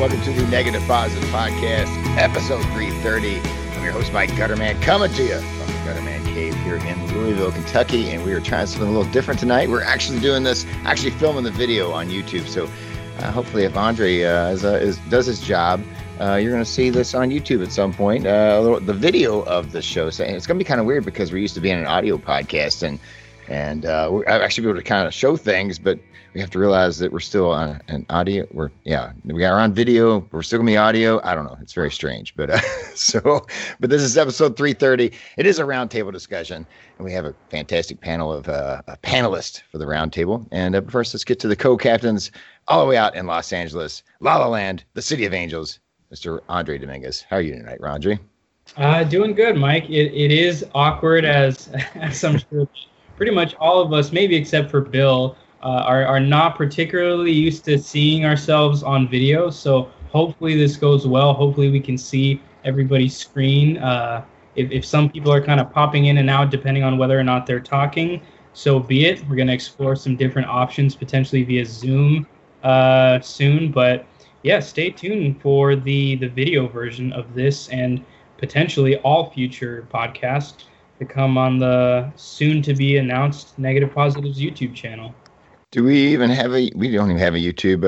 welcome to the Negative Positives Podcast, episode 330. I'm your host, Mike Gutterman, coming to you from the Gutterman Cave here in Louisville, Kentucky, and we are trying something a little different tonight. We're actually doing this, actually filming the video on YouTube, so hopefully if Andre does his job, you're going to see this on YouTube at some point, the video of the show. So it's going to be kind of weird because we're used to being an audio podcast, and we're actually able to kind of show things, but we have to realize that we're still on an audio. We are on video. We're still gonna be audio. I don't know. It's very strange, but this is episode 330. It is a roundtable discussion, and we have a fantastic panel of panelists for the roundtable. And first, let's get to the co-captains all the way out in Los Angeles, La La Land, the City of Angels, Mr. Andre Dominguez. How are you tonight, Andre? Doing good, Mike. It is awkward as I'm sure pretty much all of us, maybe except for Bill, are not particularly used to seeing ourselves on video. So hopefully this goes well. Hopefully we can see everybody's screen. If some people are kind of popping in and out depending on whether or not they're talking, so be it. We're going to explore some different options, potentially via Zoom soon. But yeah, stay tuned for the video version of this and potentially all future podcasts to come on the soon-to-be-announced Negative Positives YouTube channel. Do we even have we don't even have a YouTube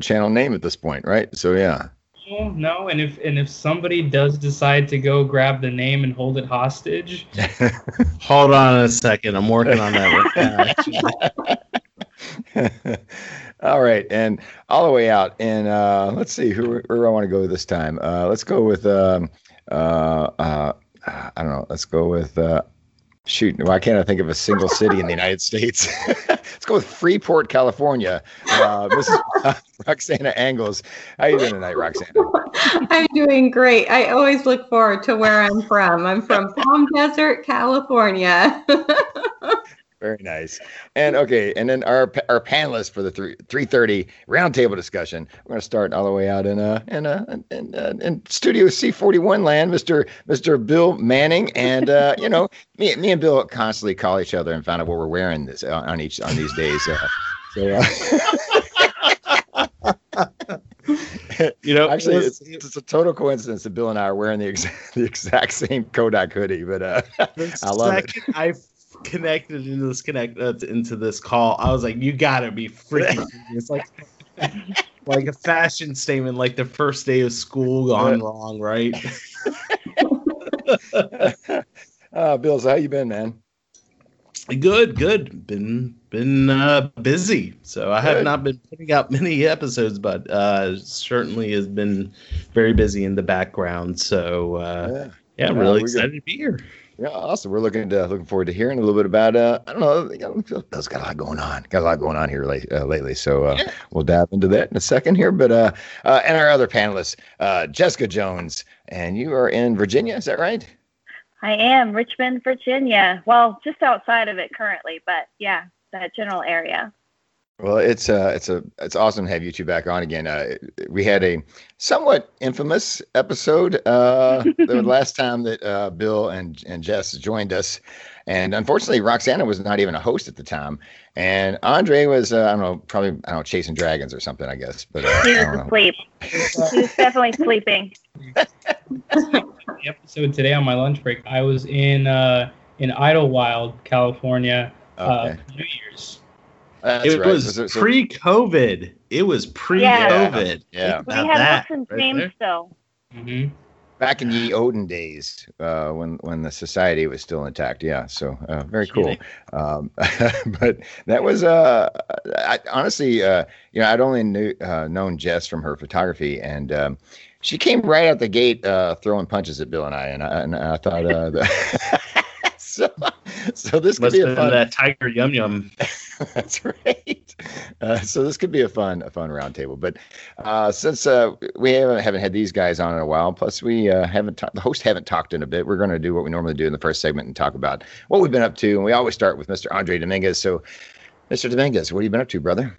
channel name at this point, right? So yeah. No, and if somebody does decide to go grab the name and hold it hostage. Hold on a second. I'm working on that right now. All right. And all the way out. And let's see where I want to go this time. Let's go with, I don't know. Let's go with, shoot, why can't I think of a single city in the United States? Let's go with Freeport, California. Mrs. Roxana Angles. How are you doing tonight, Roxana? I'm doing great. I always look forward to where I'm from. I'm from Palm Desert, California. Very nice. And okay, and then our panelists for the 3:30 roundtable discussion. We're going to start all the way out in Studio C41 land, Mr. Bill Manning, and me and Bill constantly call each other and find out what we're wearing this on these days. Actually, it's a total coincidence that Bill and I are wearing the exact same Kodak hoodie, but I love it. Connected and disconnected into this call. I was like, "You gotta be freaking!" It's like a fashion statement, like the first day of school gone wrong, right? Bill, so how you been, man? Good. Been busy, so I have not been putting out many episodes, but certainly has been very busy in the background. So really excited to be here. Yeah, awesome. We're looking forward to hearing a little bit about, I don't know, Bill's got a lot going on. Got a lot going on here lately, so we'll dive into that in a second here. But and our other panelists, Jessica Jones, and you are in Virginia, is that right? I am, Richmond, Virginia. Well, just outside of it currently, but yeah, that general area. Well, it's awesome to have you two back on again. We had a somewhat infamous episode the last time that Bill and Jess joined us, and unfortunately Roxana was not even a host at the time, and Andre was chasing dragons or something, I guess. But he was asleep. He was definitely sleeping. The episode today on my lunch break, I was in Idlewild, California, for New Year's. It was pre-COVID. It was pre-COVID. Yeah. We had Wilson's name still. Mm-hmm. Back in the olden days, when the society was still intact. Yeah. So very cool. But that was I'd only known Jess from her photography, and she came right out the gate throwing punches at Bill and I, and I thought So this could be a fun tiger yum yum. That's right. So this could be a fun roundtable. But since we haven't had these guys on in a while, plus we haven't talked in a bit. We're going to do what we normally do in the first segment and talk about what we've been up to. And we always start with Mr. Andre Dominguez. So, Mr. Dominguez, what have you been up to, brother?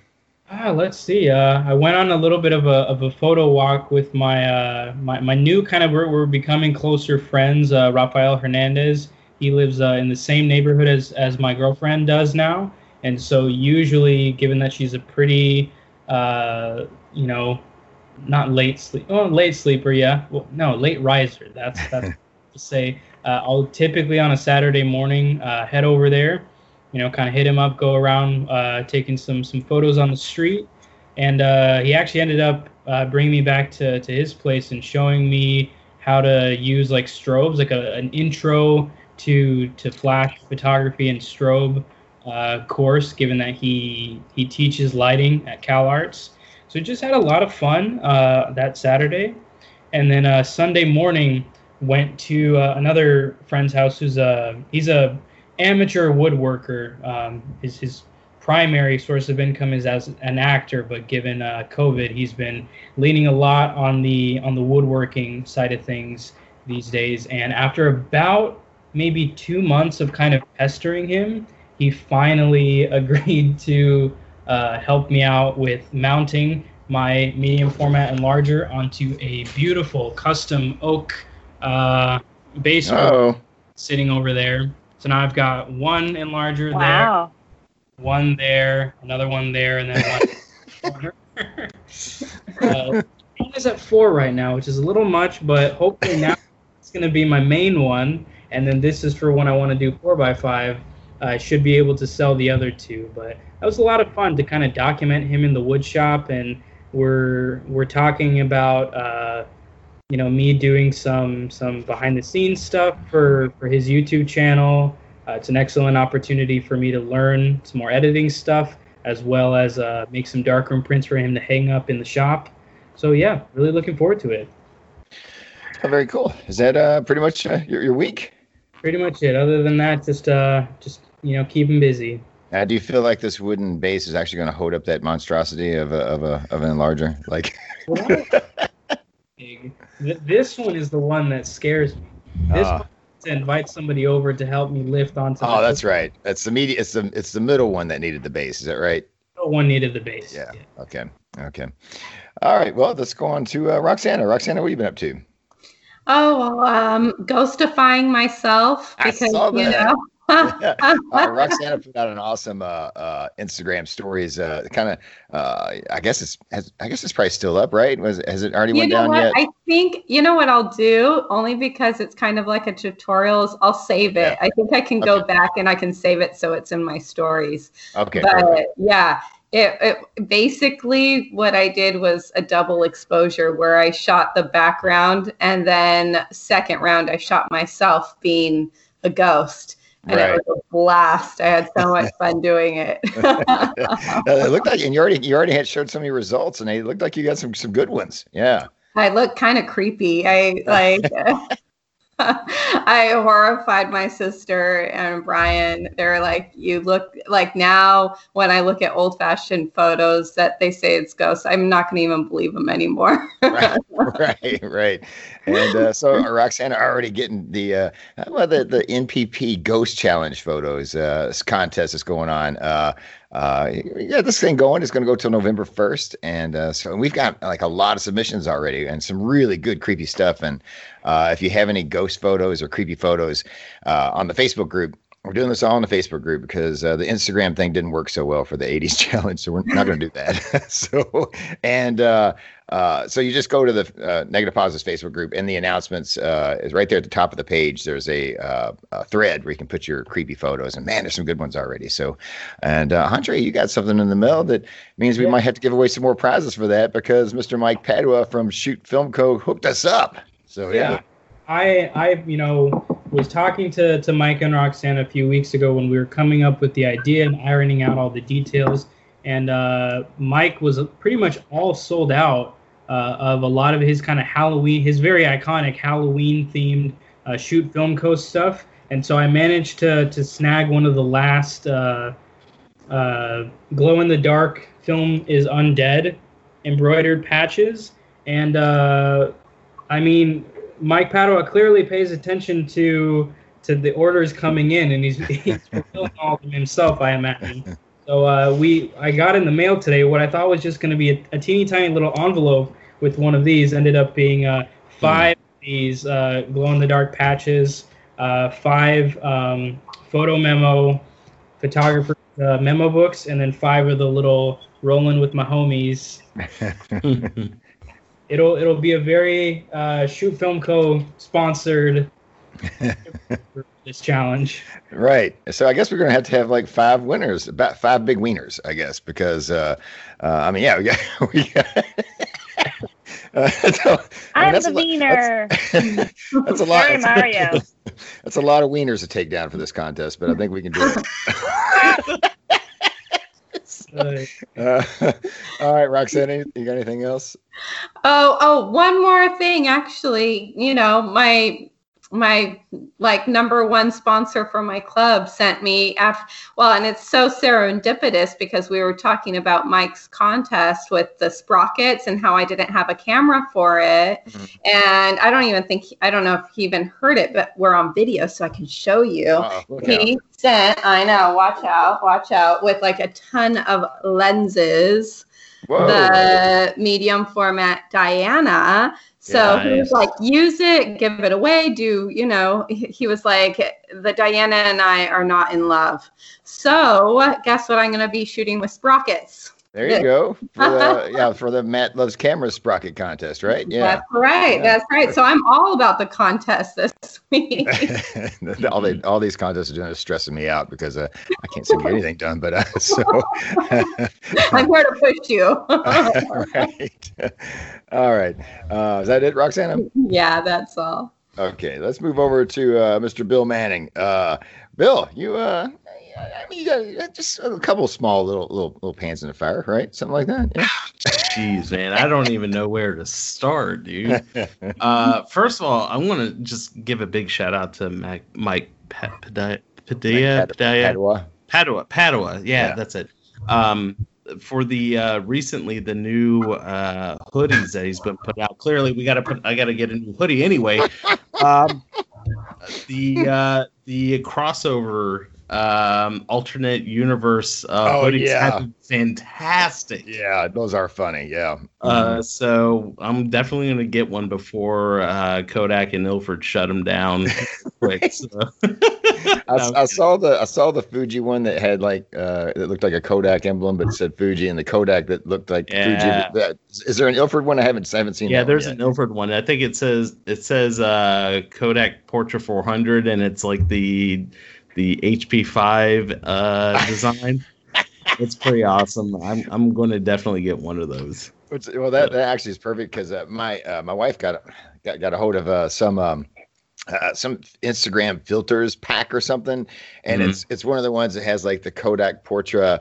Let's see. I went on a little bit of a photo walk with my my new kind of we're becoming closer friends, Rafael Hernandez. He lives in the same neighborhood as my girlfriend does now. And so usually, given that she's a pretty, not late sleep. Oh, late sleeper, yeah. Well, no, late riser. That's to say. I'll typically on a Saturday morning head over there, you know, kind of hit him up, go around taking some photos on the street, and he actually ended up bringing me back to his place and showing me how to use like strobes, like an intro to flash photography and strobe course, given that he teaches lighting at Cal Arts. So just had a lot of fun that Saturday, and then Sunday morning went to another friend's house who's he's a amateur woodworker. His primary source of income is as an actor, but given COVID, he's been leaning a lot on the woodworking side of things these days. And after about maybe 2 months of kind of pestering him, he finally agreed to help me out with mounting my medium format and larger onto a beautiful custom oak base sitting over there. So now I've got one enlarger there, one there, another one there, and then one. One is at 4 right now, which is a little much, but hopefully now it's going to be my main one. And then this is for when I want to do 4x5. I should be able to sell the other two, but that was a lot of fun to kind of document him in the wood shop. And we're talking about me doing some behind the scenes stuff for his YouTube channel. It's an excellent opportunity for me to learn some more editing stuff, as well as make some darkroom prints for him to hang up in the shop. So yeah, really looking forward to it. Oh, very cool. Is that pretty much your week? Pretty much it. Other than that, just keep him busy. Do you feel like this wooden base is actually going to hold up that monstrosity of an enlarger? Like, this one is the one that scares me. This one to invite somebody over to help me lift onto. Oh, that's right. That's the media. It's the middle one that needed the base. Is that right? Middle one needed the base. Yeah. Okay. All right. Well, let's go on to Roxana. Roxana, what have you been up to? Oh, well, ghostifying myself because, yeah. Roxana put out an awesome Instagram stories. I guess it's probably still up, right? Has it already went down yet? I think what I'll do, only because it's kind of like a tutorial, I'll save it. Yeah. I think I can go back and I can save it so it's in my stories. Okay. But yeah. It basically what I did was a double exposure where I shot the background and then second round I shot myself being a ghost. And It was a blast. I had so much fun doing it. It looked like, and you already had showed some of your results, and it looked like you got some good ones. Yeah. I look kind of creepy. I horrified my sister and Brian. They're like, you look like, now when I look at old fashioned photos that they say it's ghosts, I'm not going to even believe them anymore. Right. And so Roxana already getting the NPP ghost challenge photos contest is going on. This thing going. It's going to go till November 1st, and so we've got like a lot of submissions already, and some really good creepy stuff. And if you have any ghost photos or creepy photos on the Facebook group, we're doing this all in the Facebook group because the Instagram thing didn't work so well for the 80s challenge, so we're not going to do that. So you just go to the Negative Positives Facebook group, and the announcements is right there at the top of the page. There's a thread where you can put your creepy photos, and man, there's some good ones already. So, and Andre, you got something in the mail that means we might have to give away some more prizes for that, because Mr. Mike Padua from Shoot Film Co. hooked us up. So yeah. I was talking to Mike and Roxana a few weeks ago when we were coming up with the idea and ironing out all the details. And Mike was pretty much all sold out of a lot of his kind of Halloween, his very iconic Halloween-themed Shoot Film Co. stuff. And so I managed to snag one of the last glow-in-the-dark Film is Undead embroidered patches. And Mike Padua clearly pays attention to the orders coming in, and he's fulfilling all of them himself, I imagine. So I got in the mail today what I thought was just going to be a teeny tiny little envelope with one of these. Ended up being 5 of these glow-in-the-dark patches, 5 photo memo, photographer memo books, and then 5 of the little Rolling with My Homies. It'll be a very Shoot Film Co. sponsored this challenge. Right. So I guess we're going to have like five winners, about five big wieners, I guess, because I mean, yeah, we got I'm the wiener. That's a lot. Sorry, Mario. That's a lot of wieners to take down for this contest, but I think we can do it. All right, Roxanne, you got anything else? Oh, one more thing, actually. You know, my like number one sponsor for my club sent me and it's so serendipitous because we were talking about Mike's contest with the sprockets and how I didn't have a camera for it. Mm-hmm. And I don't know if he even heard it, but we're on video so I can show you. He sent, I know, watch out, with like a ton of lenses. Whoa. The medium format Diana. So he was like, use it, give it away, he was like, the Diana and I are not in love. So guess what I'm going to be shooting with sprockets. There you go. For the Matt Loves Camera Sprocket contest, right? Yeah. That's right. Yeah. That's right. So I'm all about the contest this week. All these contests are doing is stressing me out because I can't seem to get anything done. But I'm here to push you. Right. All right. Is that it, Roxana? Yeah, that's all. Okay, let's move over to Mr. Bill Manning. Bill, you. I mean, just a couple small little pans in the fire, right? Something like that. Yeah. Jeez, man, I don't even know where to start, dude. First of all, I want to just give a big shout out to Mike Padua. Yeah, that's it. For the recently the new hoodies that he's been putting out. Clearly, I got to get a new hoodie anyway. The crossover. Alternate universe hoodies have been fantastic. Yeah, those are funny. Yeah. So I'm definitely gonna get one before Kodak and Ilford shut them down quick. So. I saw the Fuji one that had like that looked like a Kodak emblem but said Fuji, and the Kodak that looked like Fuji. Is there an Ilford one? I haven't seen. Yeah, there's an Ilford one. I think it says Kodak Portra 400, and it's like the HP5 design. It's pretty awesome. I'm going to definitely get one of those. Well, that actually is perfect because my wife got a hold of some Instagram filters pack or something, and mm-hmm. it's one of the ones that has like the Kodak Portra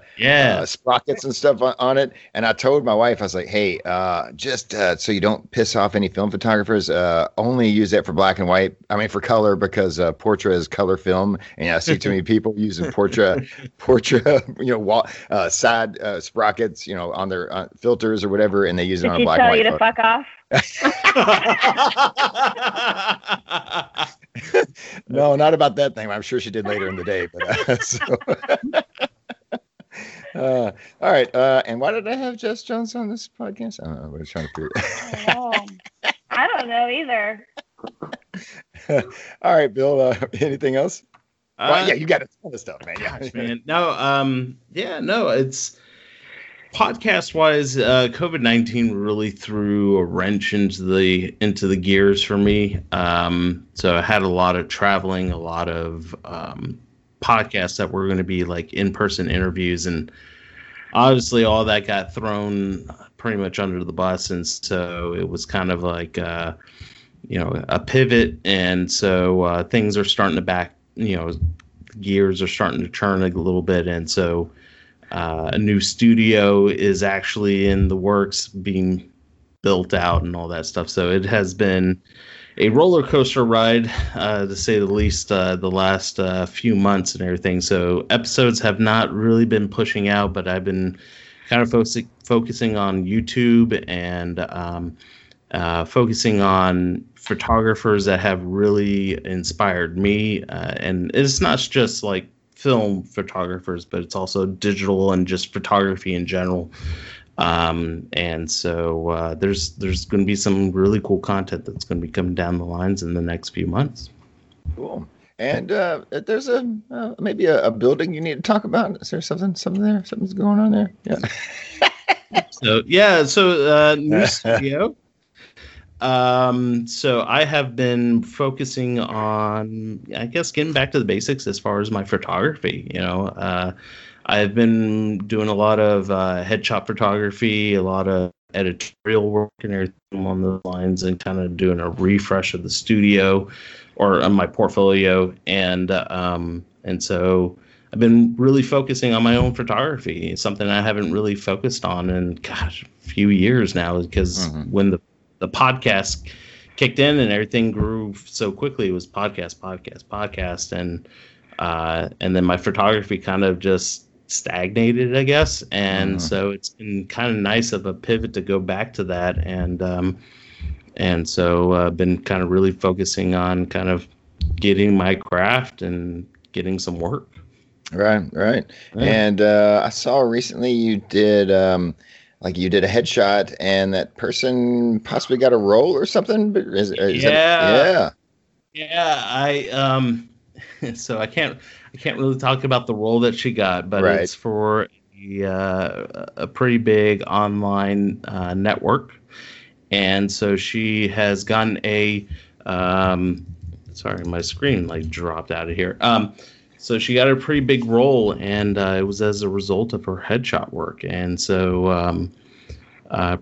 sprockets and stuff on it. And I told my wife, I was like, hey, just so you don't piss off any film photographers, only use that for black and white. I mean, for color, because Portra is color film, and I see too many people using Portra, side sprockets, on their filters or whatever, and they use it on a black and white. Did you tell you to fuck off? No, not about that thing. I'm sure she did later in the day. But all right. And why did I have Jess Jones on this podcast? I don't know. I was trying to figure it out. I don't know either. All right, Bill. Anything else? Well, yeah, you got a ton of stuff, man. Yeah, gosh, man. No. It's. Podcast-wise, COVID-19 really threw a wrench into the gears for me. So I had a lot of traveling, a lot of podcasts that were going to be like in-person interviews, and obviously all that got thrown pretty much under the bus. And so it was kind of like a pivot. And so things are starting to gears are starting to turn a little bit, and so. A new studio is actually in the works, being built out and all that stuff. So it has been a roller coaster ride, to say the least, the last few months and everything. So episodes have not really been pushing out, but I've been kind of focusing on YouTube and focusing on photographers that have really inspired me. And it's not just like film photographers, but it's also digital and just photography in general. And so there's going to be some really cool content that's going to be coming down the lines in the next few months. Cool. And there's maybe a building you need to talk about. Is there something there? Something's going on there? Yeah. So new studio. So I have been focusing on, I guess, getting back to the basics as far as my photography. You know, I've been doing a lot of headshot photography, a lot of editorial work and everything on those lines, and kind of doing a refresh of the studio or on my portfolio. And so I've been really focusing on my own photography. It's something I haven't really focused on in, gosh, a few years now, because when the podcast kicked in and everything grew so quickly, it was podcast. And then my photography kind of just stagnated, I guess. And so it's been kind of nice of a pivot to go back to that. And so I've been kind of really focusing on kind of getting my craft and getting some work. Right. Yeah. And I saw recently you did a headshot, and that person possibly got a role or something. Yeah. So I can't really talk about the role that she got, but it's for a pretty big online network, and so she has gotten a. Sorry, my screen dropped out of here. So she got a pretty big role, and it was as a result of her headshot work. And so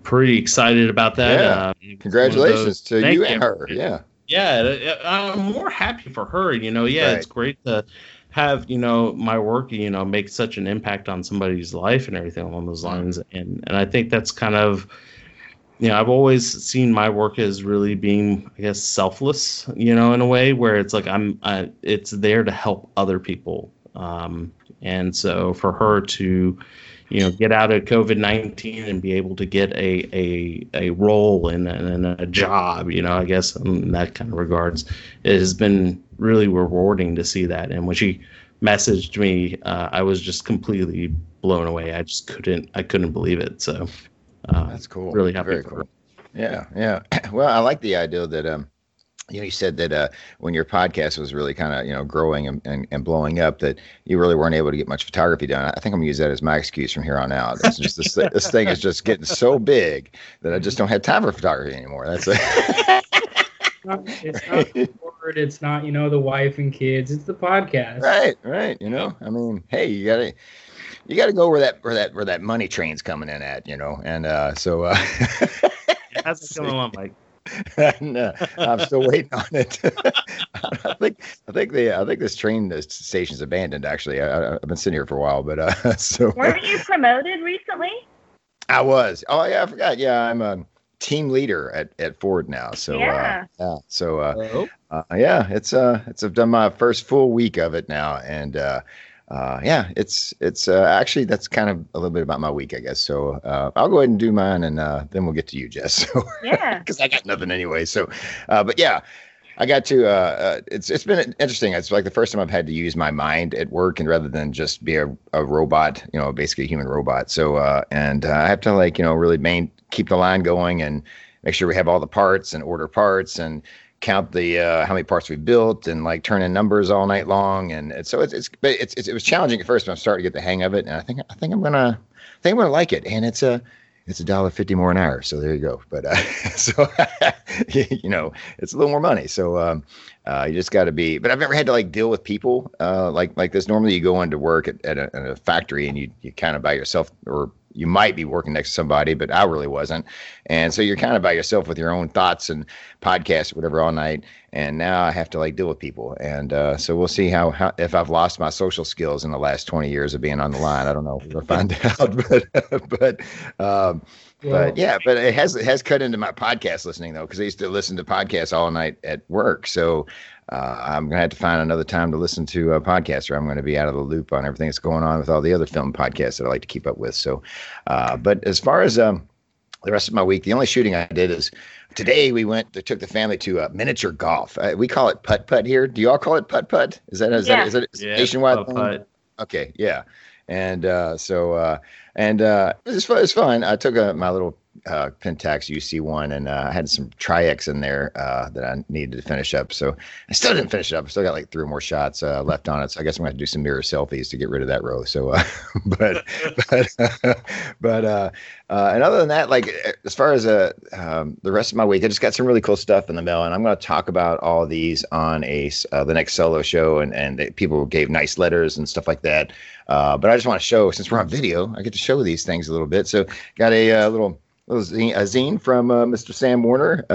pretty excited about that. Yeah. Congratulations to you and her. Yeah. I'm more happy for her. It's great to have, my work, make such an impact on somebody's life and everything along those lines. And I think that's kind of, I've always seen my work as really being, I guess, selfless, in a way where it's like it's there to help other people. And so for her to, get out of COVID-19 and be able to get a role and a job, I guess in that kind of regards, it has been really rewarding to see that. And when she messaged me, I was just completely blown away. I couldn't believe it. So. That's cool. Really happy. Very cool. Yeah. Well, I like the idea that you said that when your podcast was really kind of growing and blowing up, that you really weren't able to get much photography done. I think I'm gonna use that as my excuse from here on out. It's just this thing is just getting so big that I just don't have time for photography anymore. That's it. It's not the word. It's not the wife and kids. It's the podcast. Right. I mean, hey, you got to go where that money train's coming in at, and so how's it coming on, Mike? And, I'm still waiting on it. I think this train station's abandoned. Actually, I've been sitting here for a while, but so weren't you promoted recently? I was. Oh yeah, I forgot. Yeah, I'm a team leader at Ford now. So I've done my first full week of it now, and. It's actually that's kind of a little bit about my week, I guess. So I'll go ahead and do mine, and then we'll get to you, Jess. So, yeah, because I got nothing anyway. So, but yeah, I got to. It's been interesting. It's like the first time I've had to use my mind at work, and rather than just be a robot, basically a human robot. So I have to really keep the line going and make sure we have all the parts and order parts and. Count the how many parts we built and turn in numbers all night long, and so it was challenging at first, but I'm starting to get the hang of it, and I think I'm gonna like it, and it's $1.50 more an hour, so there you go. But so it's a little more money, so you just got to be. But I've never had to deal with people like this. Normally, you go into work at a factory and you kind of by yourself or. You might be working next to somebody, but I really wasn't. And so you're kind of by yourself with your own thoughts and podcasts, whatever, all night. And now I have to deal with people. And so we'll see how if I've lost my social skills in the last 20 years of being on the line. I don't know. We'll find out. But it has cut into my podcast listening, though, because I used to listen to podcasts all night at work. So I'm going to have to find another time to listen to a podcast, or I'm going to be out of the loop on everything that's going on with all the other film podcasts that I like to keep up with. So, but as far as the rest of my week, the only shooting I did is today took the family to miniature golf. We call it putt-putt here. Do you all call it putt-putt? Is that nationwide thing? Putt. Okay, yeah. And so, it was fun. I took my little Pentax UC one, and I had some Tri-X in there that I needed to finish up. So I still didn't finish it up. I still got like 3 more shots left on it. So I guess I'm gonna have to do some mirror selfies to get rid of that row. So, and other than that, like as far as the rest of my week, I just got some really cool stuff in the mail, and I'm going to talk about all these on the next solo show, and people gave nice letters and stuff like that. But I just want to show, since we're on video, I get to show these things a little bit. So got a little zine from Mr. Sam Warner.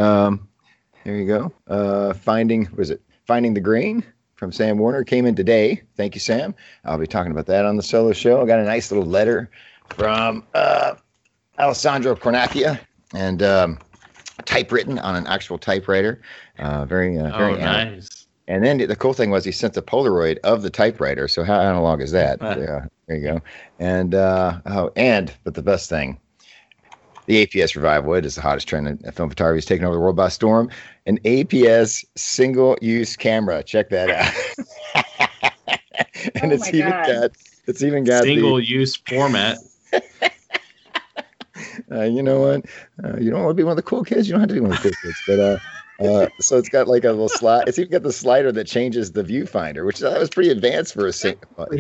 Here you go. Finding the Grain from Sam Warner came in today. Thank you, Sam. I'll be talking about that on the solo show. I got a nice little letter from Alessandro Cornacchia, and typewritten on an actual typewriter. Very nice. And then the cool thing was he sent the Polaroid of the typewriter. So how analog is that? Yeah, there you go. And but the best thing, the APS revival. It is the hottest trend in film photography. It's taken over the world by storm. An APS single-use camera. Check that out. And it's even got single-use format. You know what? You don't want to be one of the cool kids. You don't have to be one of the cool kids, but. So it's got like a little slide. It's even got the slider that changes the viewfinder, which I thought was pretty advanced for it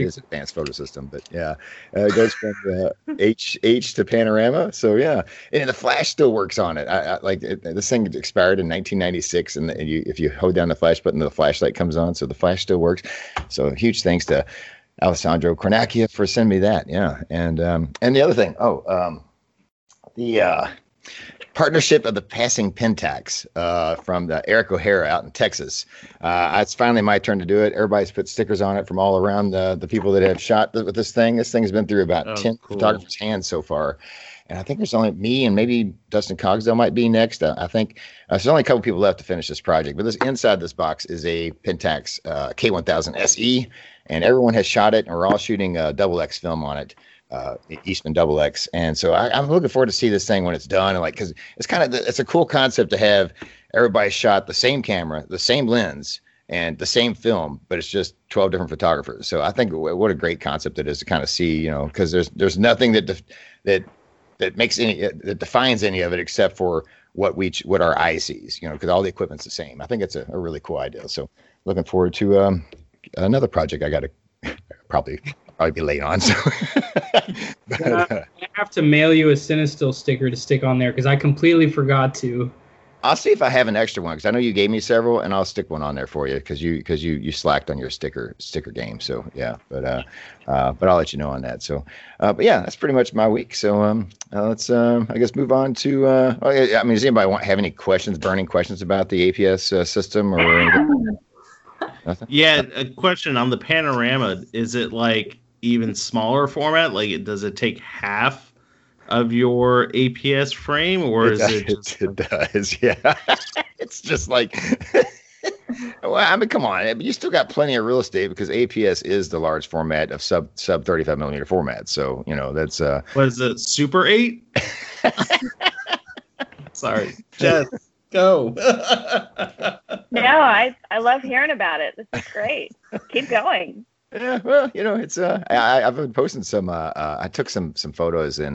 is advanced photo system, but yeah, it goes from H to panorama. So yeah, and the flash still works on it. This thing expired in 1996, and if you hold down the flash button, the flashlight comes on. So the flash still works. So huge thanks to Alessandro Cornacchia for sending me that. Yeah, and the other thing, the partnership of the Passing Pentax from Eric O'Hara out in Texas. It's finally my turn to do it. Everybody's put stickers on it from all around the people that have shot with this thing. This thing's been through about 10 photographers' hands so far. And I think there's only me and maybe Dustin Cogsdale might be next. I think there's only a couple people left to finish this project. But inside this box is a Pentax K1000 SE. And everyone has shot it, and we're all shooting double X film on it. Eastman Double X, and so I'm looking forward to see this thing when it's done, and because it's it's a cool concept to have everybody shot the same camera, the same lens, and the same film, but it's just 12 different photographers. So I think what a great concept it is to kind of see, because there's nothing that defines any of it except for what our eye sees, because all the equipment's the same. I think it's a really cool idea. So looking forward to another project I got to probably be late on, so but, I have to mail you a Cinestill sticker to stick on there because I completely forgot to. I'll see if I have an extra one because I know you gave me several, and I'll stick one on there for you because you slacked on your sticker game. So yeah, but I'll let you know on that. So but yeah, that's pretty much my week. So let's I guess move on to. Does anybody have any questions, burning questions about the APS system or anything? Nothing? Yeah, a question on the panorama. Is it like? Even smaller format, does it take half of your APS frame, or is it? It does, yeah. It's just like, come on, you still got plenty of real estate because APS is the large format of sub 35 millimeter format. So that's what is it, Super 8? Sorry, Jess, go. No, I love hearing about it. This is great. Keep going. Yeah, well, it's I've been posting some. I took some photos in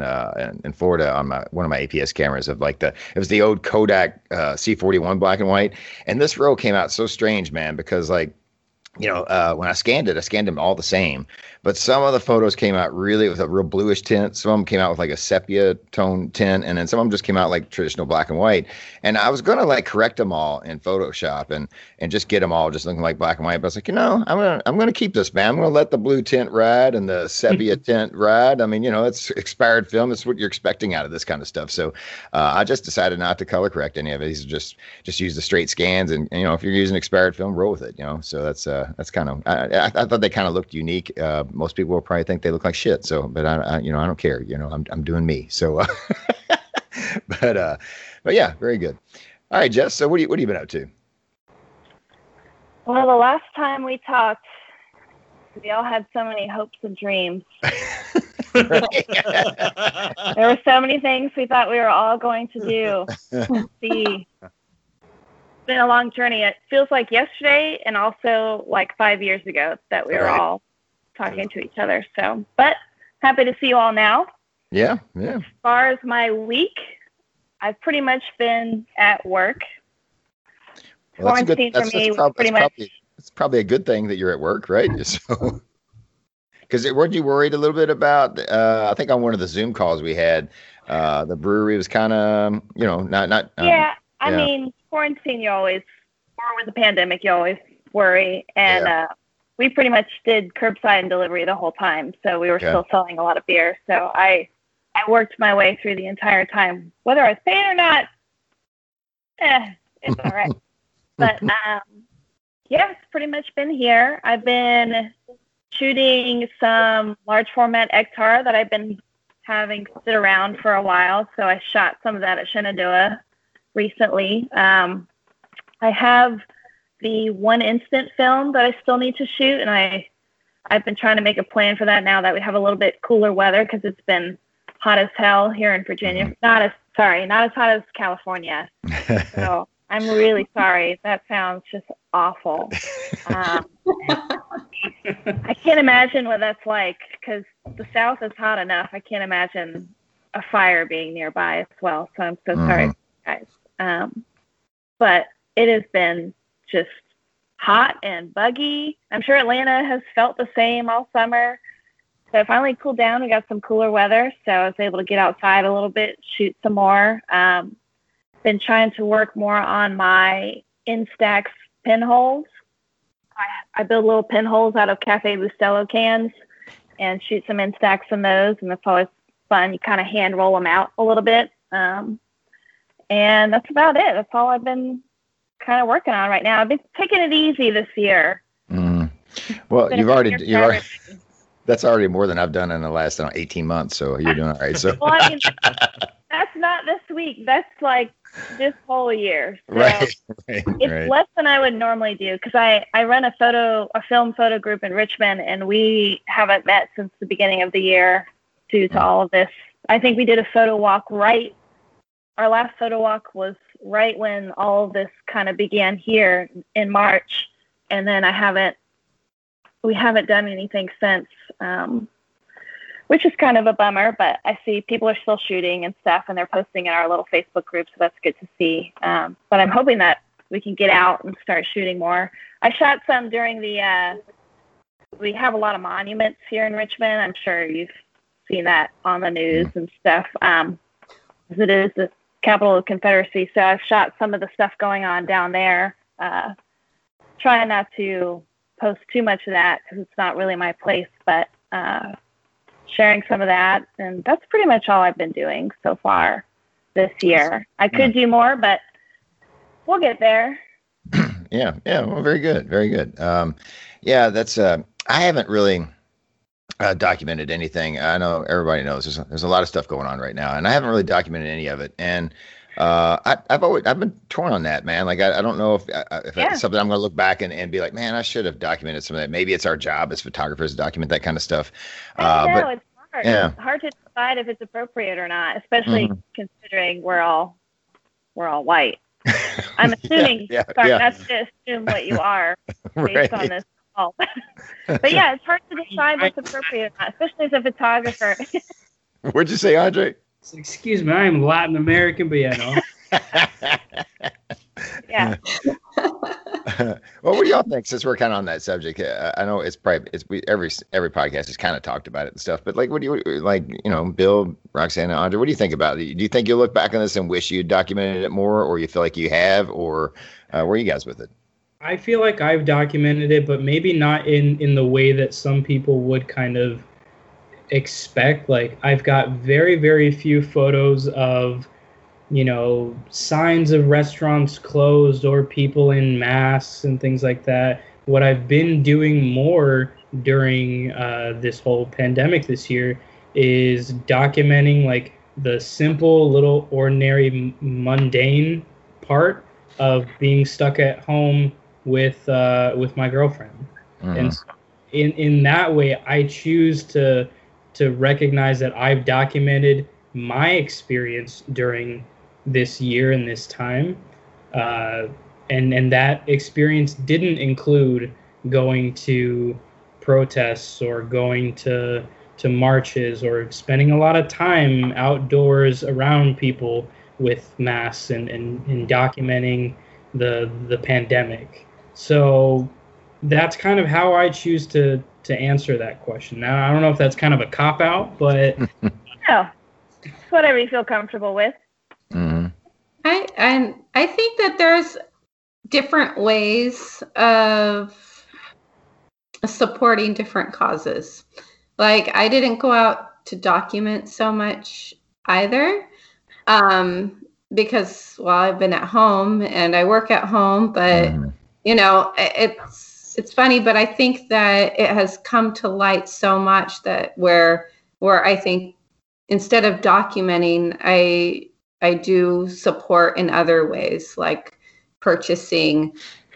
Florida on one of my APS cameras of it was the old Kodak C41 black and white, and this row came out so strange, man, because when I scanned them all the same, but some of the photos came out really with a real bluish tint. Some of them came out with like a sepia tone tint, and then some of them just came out like traditional black and white. And I was gonna correct them all in Photoshop and just get them all just looking like black and white. But I was like, I'm gonna keep this, man. I'm gonna let the blue tint ride and the sepia tint ride. I mean, it's expired film. It's what you're expecting out of this kind of stuff. So I just decided not to color correct any of it. Just use the straight scans, and if you're using expired film, roll with it. So that's kind of. I thought they kind of looked unique. Most people will probably think they look like shit. So, but I don't care. I'm doing me. So, but yeah, very good. All right, Jess. So, what have you been up to? Well, the last time we talked, we all had so many hopes and dreams. There were so many things we thought we were all going to do. Let's see. It's been a long journey. It feels like yesterday, and also 5 years ago that we were all talking to each other. So, but happy to see you all now. Yeah. As far as my week, I've pretty much been at work. Well, quarantine for me was pretty much. It's probably a good thing that you're at work, right? So, because weren't you worried a little bit about? I think on one of the Zoom calls we had, the brewery was kind of, you know, not. I mean, quarantine, you always, or with the pandemic, you always worry, and we pretty much did curbside and delivery the whole time, so we were still selling a lot of beer. So I worked my way through the entire time, whether I was paid or not. It's all right, but. Yeah, it's pretty much been here. I've been shooting some large format XR that I've been having sit around for a while. So I shot some of that at Shenandoah recently. I have the one instant film that I still need to shoot. And I've been trying to make a plan for that now that we have a little bit cooler weather, because it's been hot as hell here in Virginia. Not as hot as California. So I'm really sorry. That sounds just awful. I can't imagine what that's like, because the South is hot enough. I can't imagine a fire being nearby as well. So I'm so sorry, guys. But it has been just hot and buggy. I'm sure Atlanta has felt the same all summer. So it finally cooled down. We got some cooler weather. So I was able to get outside a little bit, shoot some more. Been trying to work more on my Instax pinholes. I build little pinholes out of Cafe Bustelo cans and shoot some Instax in those, and that's always fun. You kind of hand roll them out a little bit, and that's about it. That's all I've been kind of working on right now. I've been taking it easy this year. Well, you've already that's already more than I've done in the last 18 months, so you're doing all right. So well, I mean, that's not this week. That's like this whole year. So right. Less than I would normally do, because I run a film photo group in Richmond, and we haven't met since the beginning of the year due to all of this. I think we did a photo walk our last photo walk was right when all of this kind of began here in March, and then we haven't done anything since, which is kind of a bummer, but I see people are still shooting and stuff, and they're posting in our little Facebook group, so that's good to see. But I'm hoping that we can get out and start shooting more. I shot some during we have a lot of monuments here in Richmond. I'm sure you've seen that on the news and stuff, as it is the capital of the Confederacy. So I've shot some of the stuff going on down there, trying not to post too much of that because it's not really my place, but sharing some of that, and that's pretty much all I've been doing so far this year. I could do more, but we'll get there. Well, very good. That's I haven't really documented anything. I know everybody knows there's a lot of stuff going on right now, and I haven't really documented any of it, and I've been torn on that, man. Like, I don't know if it's something I'm going to look back and be like, man, I should have documented some of that. Maybe it's our job as photographers to document that kind of stuff. I know, but it's hard. Yeah. It's hard to decide if it's appropriate or not, especially considering we're all white. I'm assuming, not to assume what you are based on this call. But yeah, it's hard to decide what's appropriate or not, especially as a photographer. What'd you say, Andre? Excuse me, I am Latin American, but Well, what do y'all think? Since we're kind of on that subject, I know every podcast has kind of talked about it and stuff. But like, what do you Bill, Roxana, Andre? What do you think about it? Do you think you'll look back on this and wish you documented it more, or you feel like you have, or where are you guys with it? I feel like I've documented it, but maybe not in the way that some people would kind of expect. Like, I've got very, very few photos of, signs of restaurants closed or people in masks and things like that. What I've been doing more during this whole pandemic this year is documenting like the simple little ordinary mundane part of being stuck at home with my girlfriend. And in that way, I choose to recognize that I've documented my experience during this year and this time. And that experience didn't include going to protests or going to marches or spending a lot of time outdoors around people with masks and documenting the pandemic. So that's kind of how I choose to answer that question. Now, I don't know if that's kind of a cop-out, but... No, it's whatever you feel comfortable with. Mm-hmm. I think that there's different ways of supporting different causes. Like, I didn't go out to document so much either, because, well, I've been at home and I work at home, but, you know, it's funny, but I think that it has come to light so much that where I think instead of documenting, I do support in other ways, like purchasing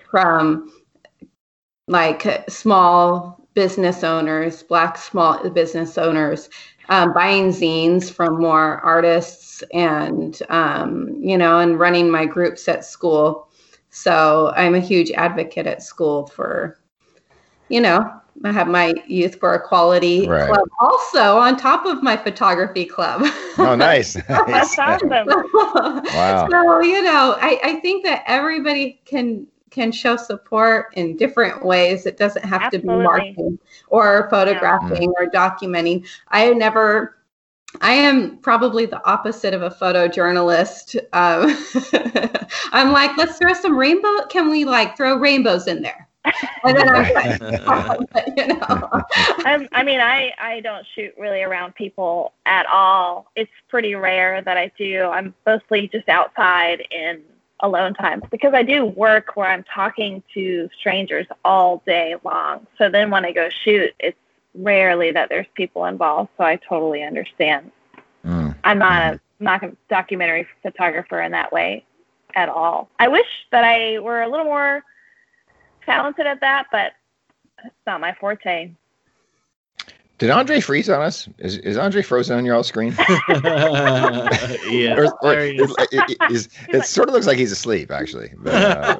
from like small business owners, Black small business owners, buying zines from more artists and, you know, and running my groups at school. So I'm a huge advocate at school for, you know, I have my Youth for Equality club also on top of my photography club. Oh, nice. That's awesome. Wow. So, you know, I think that everybody can show support in different ways. It doesn't have to be marking or photographing or documenting. I am probably the opposite of a photojournalist. I'm like, let's throw some rainbow. Can we like throw rainbows in there? And then I'm like, oh, but, you know. I mean, I don't shoot really around people at all. It's pretty rare that I do. I'm mostly just outside in alone time because I do work where I'm talking to strangers all day long. So then when I go shoot, it's rarely that there's people involved. So I totally understand. I'm not a documentary photographer in that way at all. I wish that I were a little more talented at that, but it's not my forte. Did Andre freeze on us? Is Andre frozen on your all screen? Yeah. Or, it sort of looks like he's asleep, actually. But,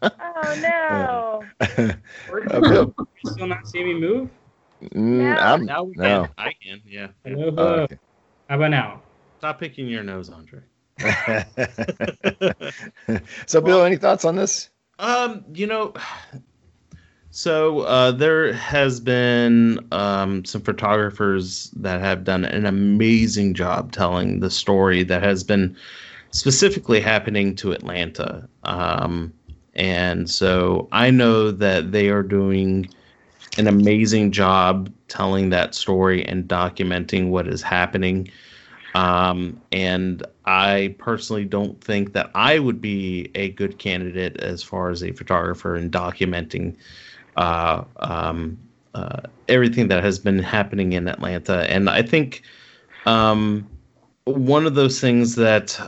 oh no! You still not see me move? Now we can. No. I can. Yeah. Okay. How about now? Stop picking your nose, Andre. So, Bill, any thoughts on this? You know, so there has been some photographers that have done an amazing job telling the story that has been specifically happening to Atlanta. And so I know that they are doing an amazing job telling that story and documenting what is happening. And I personally don't think that I would be a good candidate as far as a photographer in documenting everything that has been happening in Atlanta. And I think one of those things that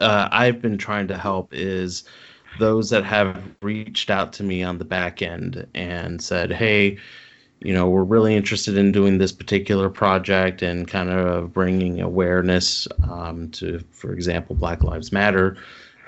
I've been trying to help is those that have reached out to me on the back end and said, hey, you know, we're really interested in doing this particular project and kind of bringing awareness to, for example, Black Lives Matter.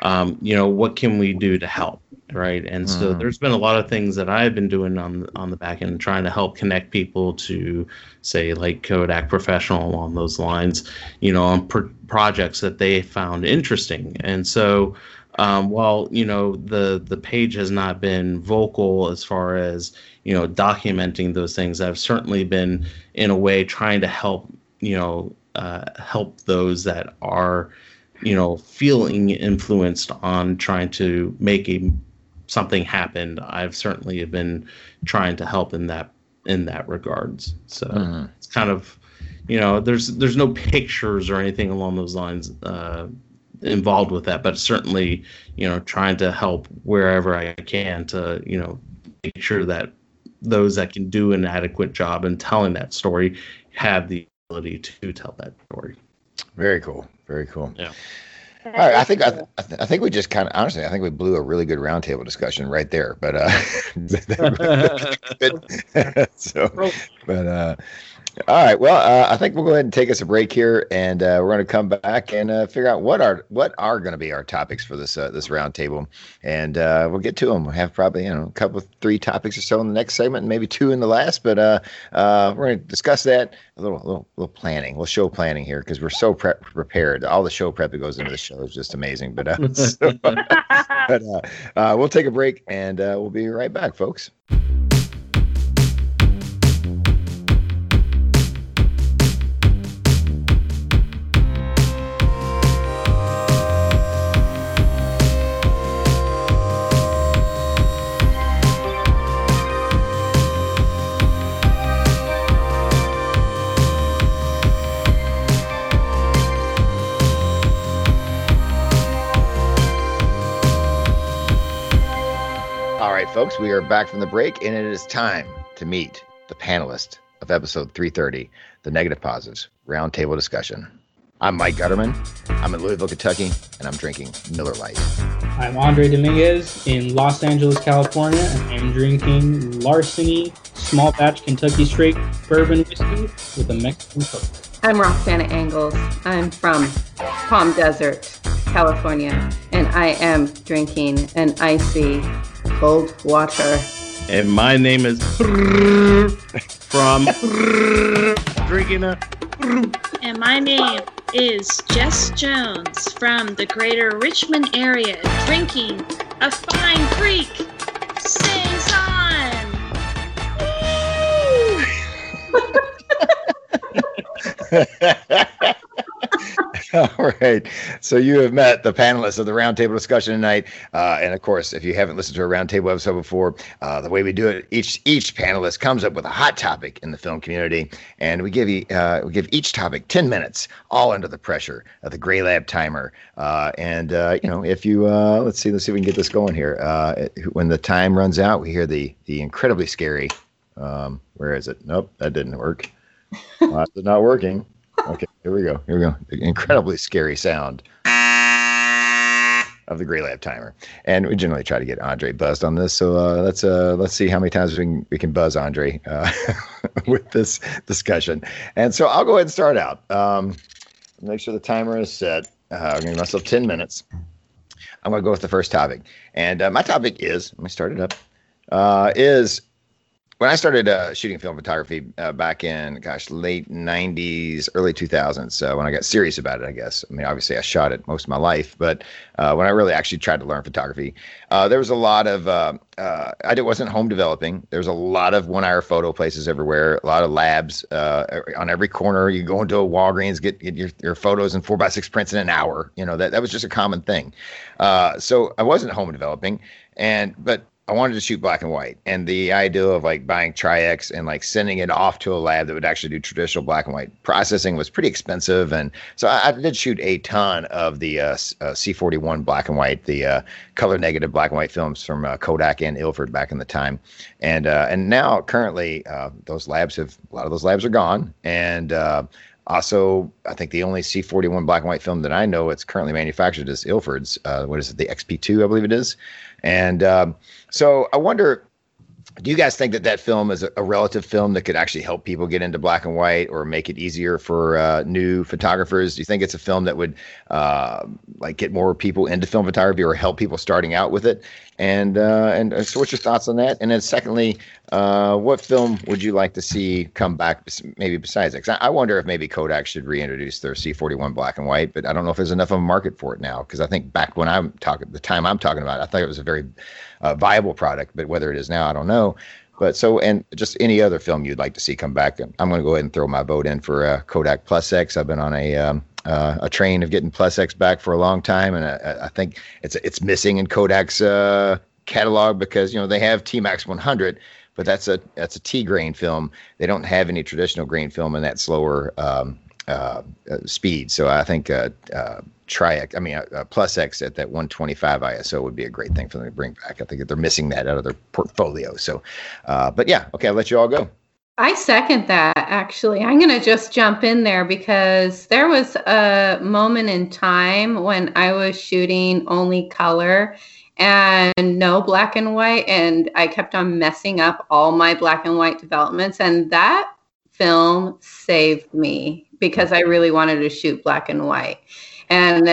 You know, what can we do to help, right? And so there's been a lot of things that I've been doing on the back end, trying to help connect people to, say, like Kodak Professional along those lines, you know, on projects that they found interesting. And so while, you know, the page has not been vocal as far as, you know, documenting those things, I've certainly been in a way trying to help, you know, help those that are, you know, feeling influenced on trying to make something happen. I've certainly been trying to help in that regards. So it's kind of, you know, there's no pictures or anything along those lines involved with that, but certainly, you know, trying to help wherever I can to, you know, make sure that those that can do an adequate job in telling that story have the ability to tell that story. Very cool. Very cool. Yeah. All right. I think we just kind of, honestly, I think we blew a really good roundtable discussion right there, but, so, but, All right. Well, I think we'll go ahead and take us a break here, and we're going to come back and figure out what are going to be our topics for this this roundtable, and we'll get to them. We'll have probably a couple of 3 topics or so in the next segment, and maybe 2 in the last. But we're going to discuss that a little planning, a little show planning here, because we're so prepared. All the show prep that goes into the show is just amazing. But we'll take a break, and we'll be right back, folks. Folks, we are back from the break, and it is time to meet the panelist of episode 330, the Negative Positives Roundtable Discussion. I'm Mike Gutterman. I'm in Louisville, Kentucky, and I'm drinking Miller Lite. I'm Andre Dominguez in Los Angeles, California, and I'm drinking Larceny Small Batch Kentucky Straight Bourbon Whiskey with a Mexican cook. I'm Roxana Angles. I'm from Palm Desert, California, and I am drinking an icy cold water. And my name is from drinking a. And my name is Jess Jones from the greater Richmond area, drinking a Fine Creek Saison. All right. So you have met the panelists of the roundtable discussion tonight. And of course, if you haven't listened to a roundtable episode before, the way we do it, each panelist comes up with a hot topic in the film community. And we give you, we give each topic 10 minutes, all under the pressure of the Gray Lab timer. If you, let's see if we can get this going here. When the time runs out, we hear the incredibly scary, where is it? Nope, that didn't work. Well, it's not working. Okay, here we go. The incredibly scary sound of the Gray Lab timer, and we generally try to get Andre buzzed on this. So let's see how many times we can buzz Andre with this discussion. And so I'll go ahead and start out. Make sure the timer is set. I'm gonna give myself 10 minutes. I'm gonna go with the first topic, and my topic is. Let me start it up. Is when I started shooting film photography back in, late 90s, early 2000s, when I got serious about it, I guess. I mean, obviously, I shot it most of my life, but when I really actually tried to learn photography, there was a lot of, I wasn't home developing. There was a lot of one-hour photo places everywhere, a lot of labs on every corner. You go into a Walgreens, get your photos and 4x6 prints in an hour. That was just a common thing. So I wasn't home developing, but I wanted to shoot black and white, and the idea of buying Tri-X and sending it off to a lab that would actually do traditional black and white processing was pretty expensive. And so I did shoot a ton of the C41 black and white, the color negative black and white films from Kodak and Ilford back in the time. And now currently a lot of those labs are gone. And also, I think the only C41 black and white film that I know it's currently manufactured is Ilford's. What is it? The XP2, I believe it is. And so I wonder, do you guys think that film is a relative film that could actually help people get into black and white or make it easier for new photographers? Do you think it's a film that would get more people into film photography or help people starting out with it? And so what's your thoughts on that? And then secondly, what film would you like to see come back maybe besides X? I wonder if maybe Kodak should reintroduce their C41 black and white, but I don't know if there's enough of a market for it now. Because I think back when the time I'm talking about, I thought it was a very viable product, but whether it is now, I don't know. But so, and just any other film you'd like to see come back. I'm going to go ahead and throw my vote in for Kodak Plus X. I've been on a train of getting Plus X back for a long time, and I think it's missing in Kodak's catalog because they have T-Max 100, but that's a T-grain film. They don't have any traditional grain film in that slower speed. So I think Plus X at that 125 ISO would be a great thing for them to bring back. I think that they're missing that out of their portfolio. So, but yeah, okay, I'll let you all go. I second that, actually. I'm going to just jump in there because there was a moment in time when I was shooting only color and no black and white, and I kept on messing up all my black and white developments, and that film saved me because I really wanted to shoot black and white. And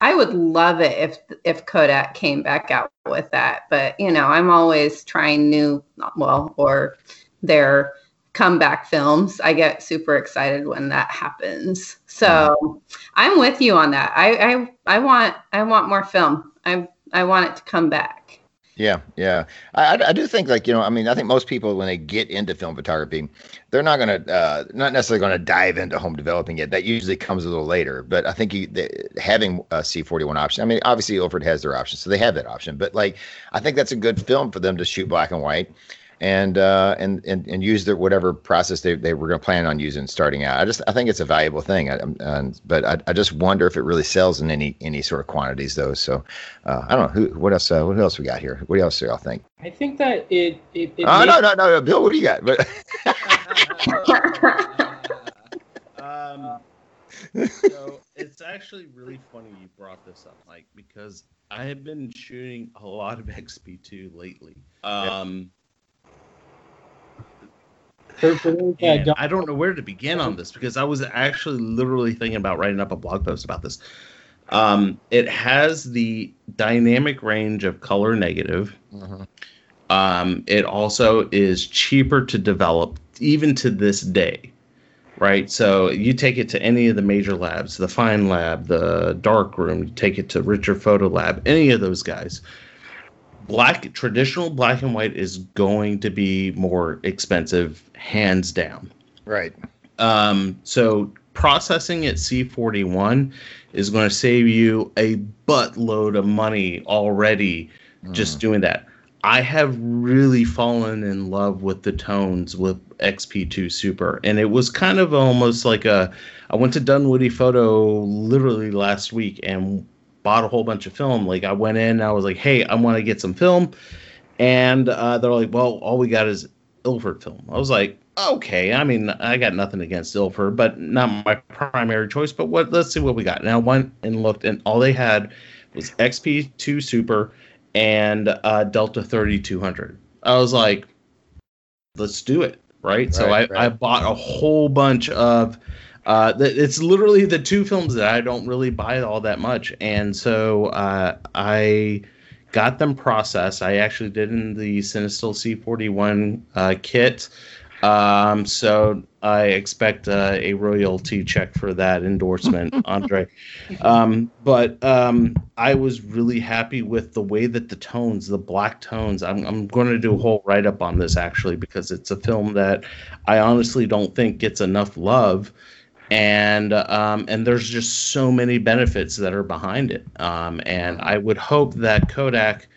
I would love it if Kodak came back out with that. But, you know, I'm always trying new, well, or their comeback films. I get super excited when that happens. So I'm with you on that. I want more film. I want it to come back. Yeah. Yeah. I do think, like, you know, I mean, I think most people, when they get into film photography, they're not going to, not necessarily going to dive into home developing yet. That usually comes a little later, but I think having a C41 option, I mean, obviously Ilford has their option, so they have that option, but like, I think that's a good film for them to shoot black and white and use their, whatever process they were going to plan on using starting out. I think it's a valuable thing. But I just wonder if it really sells in any sort of quantities though. So, I don't know what else we got here? What else do y'all think? I think that it oh, no, Bill, what do you got? So it's actually really funny you brought this up, Mike, because I have been shooting a lot of XP2 lately. Yeah. And I don't know where to begin on this because I was actually literally thinking about writing up a blog post about this. It has the dynamic range of color negative. Uh-huh. It also is cheaper to develop even to this day, right? So you take it to any of the major labs, the Fine Lab, the Dark Room, you take it to Richer Photo Lab, any of those guys. Traditional black and white is going to be more expensive, hands down. Right. So processing at C41 is going to save you a buttload of money already just doing that. I have really fallen in love with the tones with XP2 Super, and it was kind of almost like I went to Dunwoody Photo literally last week and bought a whole bunch of film. Like I went in and I was like, hey, I want to get some film. And they're like, well, all we got is Ilford film. I was like, okay. I mean, I got nothing against Ilford, but not my primary choice, but let's see what we got. And I went and looked and all they had was XP2 Super and Delta 3200. I was like, let's do it. Right. So I bought a whole bunch of, it's literally the two films that I don't really buy all that much. And so I got them processed. I actually did in the Cinestill C41 kit. So I expect a royalty check for that endorsement, Andre. But I was really happy with the way that the tones, the black tones, I'm going to do a whole write-up on this actually, because it's a film that I honestly don't think gets enough love. And there's just so many benefits that are behind it. And I would hope that Kodak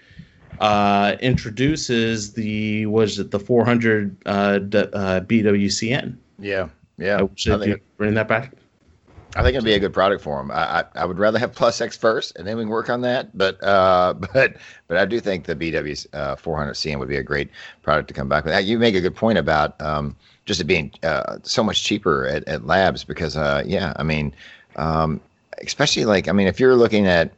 introduces the 400 BWCN. Yeah, yeah. Should you bring that back? I think it'd be a good product for them. I would rather have Plus X first, and then we can work on that. But I do think the BW 400CN would be a great product to come back with. You make a good point about just it being so much cheaper at labs because especially if you're looking at.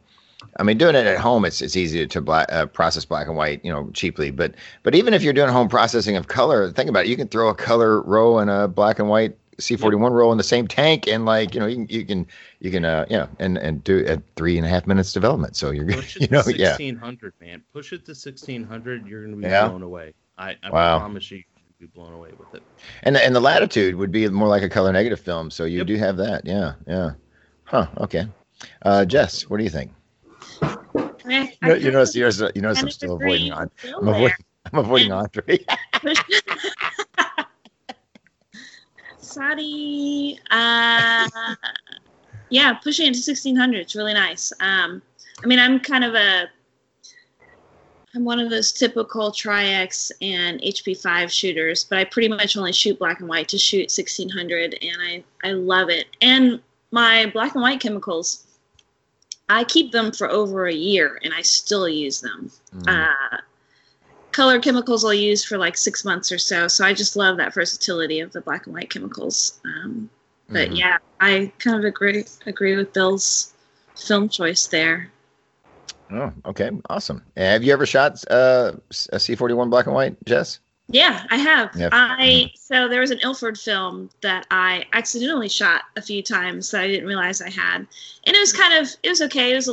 I mean, doing it at home, it's easy to process black and white, you know, cheaply. But even if you're doing home processing of color, think about it. You can throw a color roll and a black and white C41 roll in the same tank, and you can do it at 3.5 minutes development. So you're push it to 1600, man. Push it to 1600. You're going to be blown away. I promise you. Be blown away with it. And the latitude would be more like a color negative film. So you do have that. Yeah. Huh. Okay. Jess, what do you think? You notice I'm still avoiding on. I'm avoiding Andre. Sorry. Pushing into 1600. It's really nice. I'm one of those typical Tri-X and HP5 shooters, but I pretty much only shoot black and white to shoot 1600, and I love it. And my black and white chemicals, I keep them for over a year, and I still use them. Color chemicals I'll use for 6 months or so, so I just love that versatility of the black and white chemicals. But I kind of agree with Bill's film choice there. Oh, okay. Awesome. Have you ever shot a C41 black and white, Jess? Yeah, I have. Yep. So there was an Ilford film that I accidentally shot a few times that I didn't realize I had. And it was it was okay. It was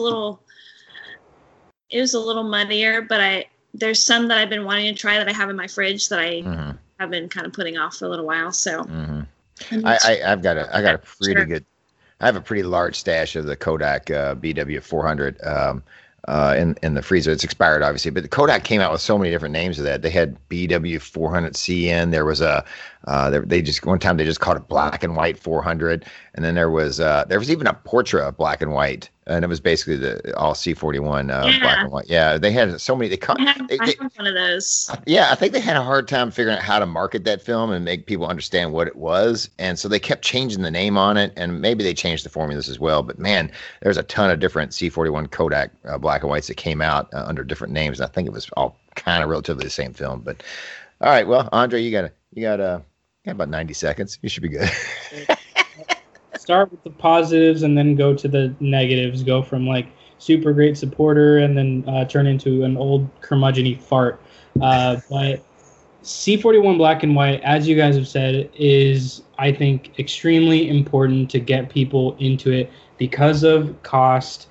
a little muddier, but there's some that I've been wanting to try that I have in my fridge that I have been kind of putting off for a little while. So I have a pretty large stash of the Kodak BW400 in the freezer. It's expired, obviously, but the Kodak came out with so many different names of that. They had BW400CN. There was a they just called it black and white 400, and then there was even a Portra of black and white, and it was basically all C41 black and white. Yeah, they had so many. I had one of those. Yeah, I think they had a hard time figuring out how to market that film and make people understand what it was, and so they kept changing the name on it, and maybe they changed the formulas as well. But man, there's a ton of different C41 Kodak black and whites that came out under different names, and I think it was all kind of relatively the same film. But all right, well, Andre, you got about 90 seconds. You should be good. Start with the positives and then go to the negatives. Go from like super great supporter and then turn into an old curmudgeon-y fart. But C41 black and white, as you guys have said, is, I think, extremely important to get people into it because of cost.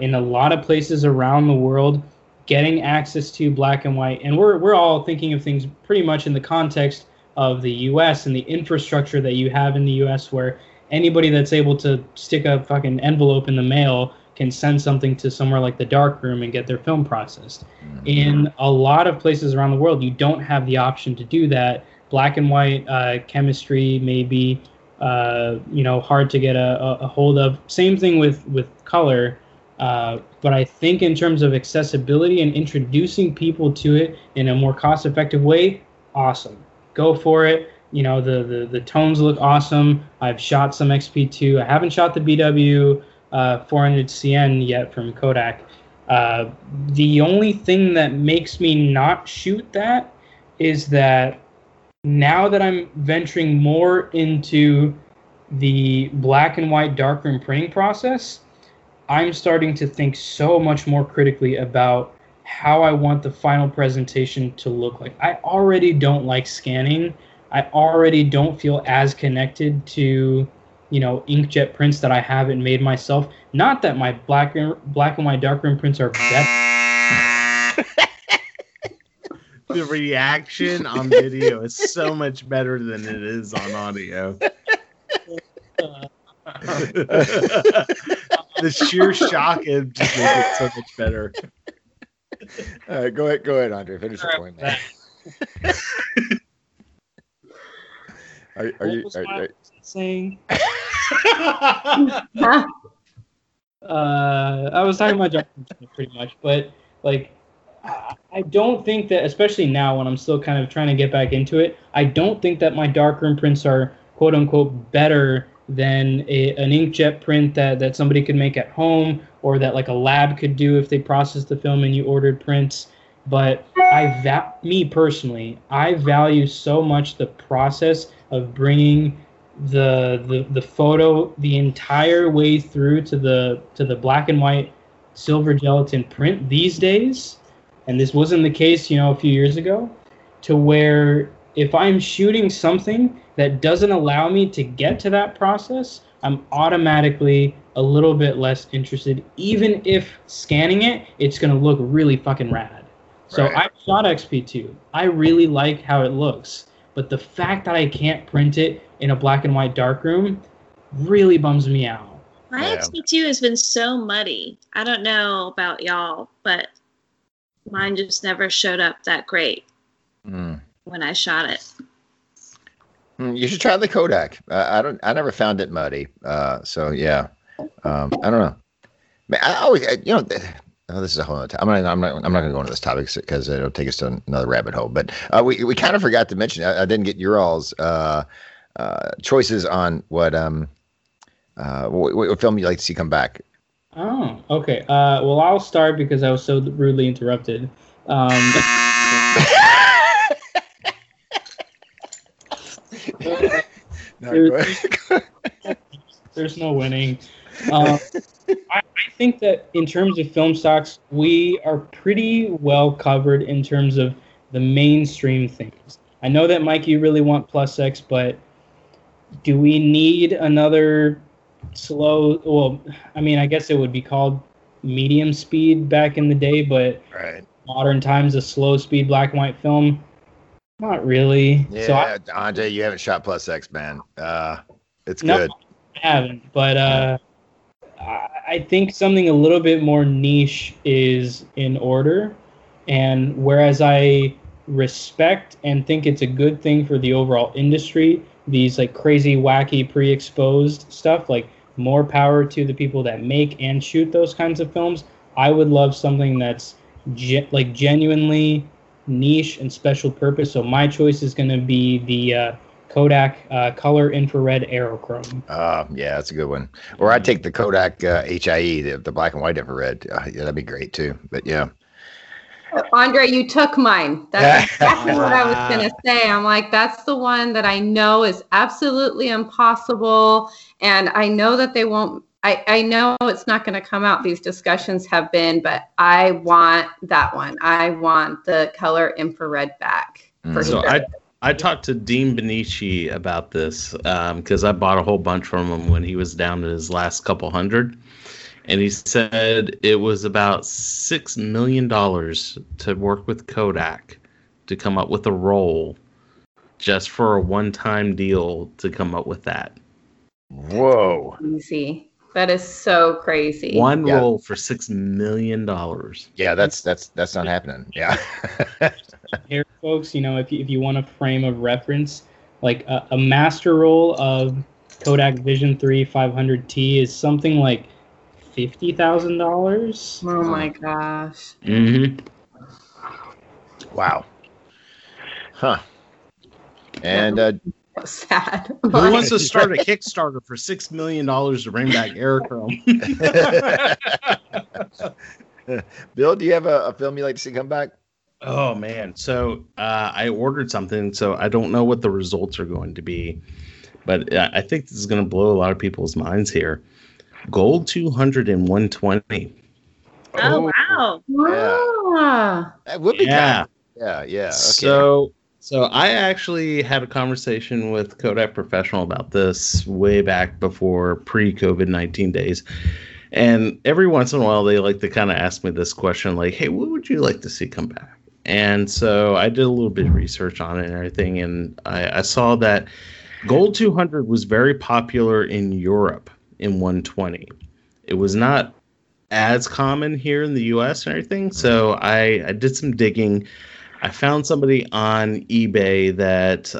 In a lot of places around the world, getting access to black and white, and we're all thinking of things pretty much in the context of the U.S. and the infrastructure that you have in the U.S. where anybody that's able to stick a fucking envelope in the mail can send something to somewhere like the Dark Room and get their film processed. In a lot of places around the world, you don't have the option to do that. Black and white chemistry may be hard to get a hold of. Same thing with color. But I think in terms of accessibility and introducing people to it in a more cost-effective way, awesome. Go for it. You know, the tones look awesome. I've shot some XP2. I haven't shot the BW 400CN yet from Kodak. The only thing that makes me not shoot that is that now that I'm venturing more into the black and white darkroom printing process, I'm starting to think so much more critically about how I want the final presentation to look like. I already don't like scanning. I already don't feel as connected to, inkjet prints that I haven't made myself. Not that my black and white darkroom prints are better. The reaction on video is so much better than it is on audio. The sheer shock of just made it so much better. All right, go ahead, Andre. Finish your point, man. Are you saying? I was talking about pretty much, but like, I don't think that, especially now when I'm still kind of trying to get back into it, I don't think that my darkroom prints are quote unquote better than an inkjet print that somebody could make at home or that like a lab could do if they processed the film and you ordered prints. But I value so much the process of bringing the photo the entire way through to the black and white silver gelatin print these days, and this wasn't the case, a few years ago, to where if I'm shooting something that doesn't allow me to get to that process, I'm automatically a little bit less interested, even if scanning it's going to look really fucking rad. So right. I shot XP2. I really like how it looks, but the fact that I can't print it in a black and white darkroom really bums me out. My XP2 has been so muddy. I don't know about y'all, but mine just never showed up that great when I shot it. You should try the Kodak. I never found it muddy. I don't know. This is a whole other time. I'm not going to go into this topic because it'll take us to another rabbit hole. But we kind of forgot to mention. I didn't get your all's choices on what film you'd like to see come back. Oh, okay. Well, I'll start because I was so rudely interrupted. There's no winning. I think that in terms of film stocks, we are pretty well covered in terms of the mainstream things. I know that, Mike, you really want Plus X, but do we need another slow? Well, I mean, I guess it would be called medium speed back in the day, but modern times, a slow speed black and white film, not really. Yeah, so Andre, you haven't shot Plus X, man. It's good. I haven't, but I think something a little bit more niche is in order. And whereas I respect and think it's a good thing for the overall industry, these like crazy, wacky, pre-exposed stuff, like more power to the people that make and shoot those kinds of films. I would love something that's genuinely niche and special purpose. So my choice is going to be the Kodak Color Infrared Aerochrome. Yeah, that's a good one. Or I'd take the Kodak HIE, the black and white infrared. Yeah, that'd be great too. But yeah. Andre, you took mine. That's exactly what I was going to say. I'm like, that's the one that I know is absolutely impossible. And I know that they won't, I know it's not going to come out. These discussions have been, but I want that one. I want the color infrared back. So I talked to Dean Benici about this because I bought a whole bunch from him when he was down to his last couple hundred. And he said it was about $6 million to work with Kodak to come up with a roll just for a one-time deal to come up with that. Whoa. Easy. That is so crazy. One roll for $6 million. Yeah, that's not happening. Yeah. Here, folks, you know, if you want a frame of reference, like a master roll of Kodak Vision 3 500T is something like $50,000. Oh my gosh. Mm-hmm. Wow. Huh. And sad. Who wants to start a Kickstarter for $6 million to bring back Aerochrome? Bill, do you have a film you like to see come back? Oh man. So I ordered something, so I don't know what the results are going to be, but I think this is going to blow a lot of people's minds here. Gold 200 and 120. Oh, wow. Yeah. That would be kind of, yeah. Okay. So I actually had a conversation with Kodak Professional about this way back before pre-COVID-19 days. And every once in a while, they like to kind of ask me this question, like, hey, what would you like to see come back? And so I did a little bit of research on it and everything. And I saw that Gold 200 was very popular in Europe. In 120, it was not as common here in the U.S. and everything. So I did some digging. I found somebody on eBay that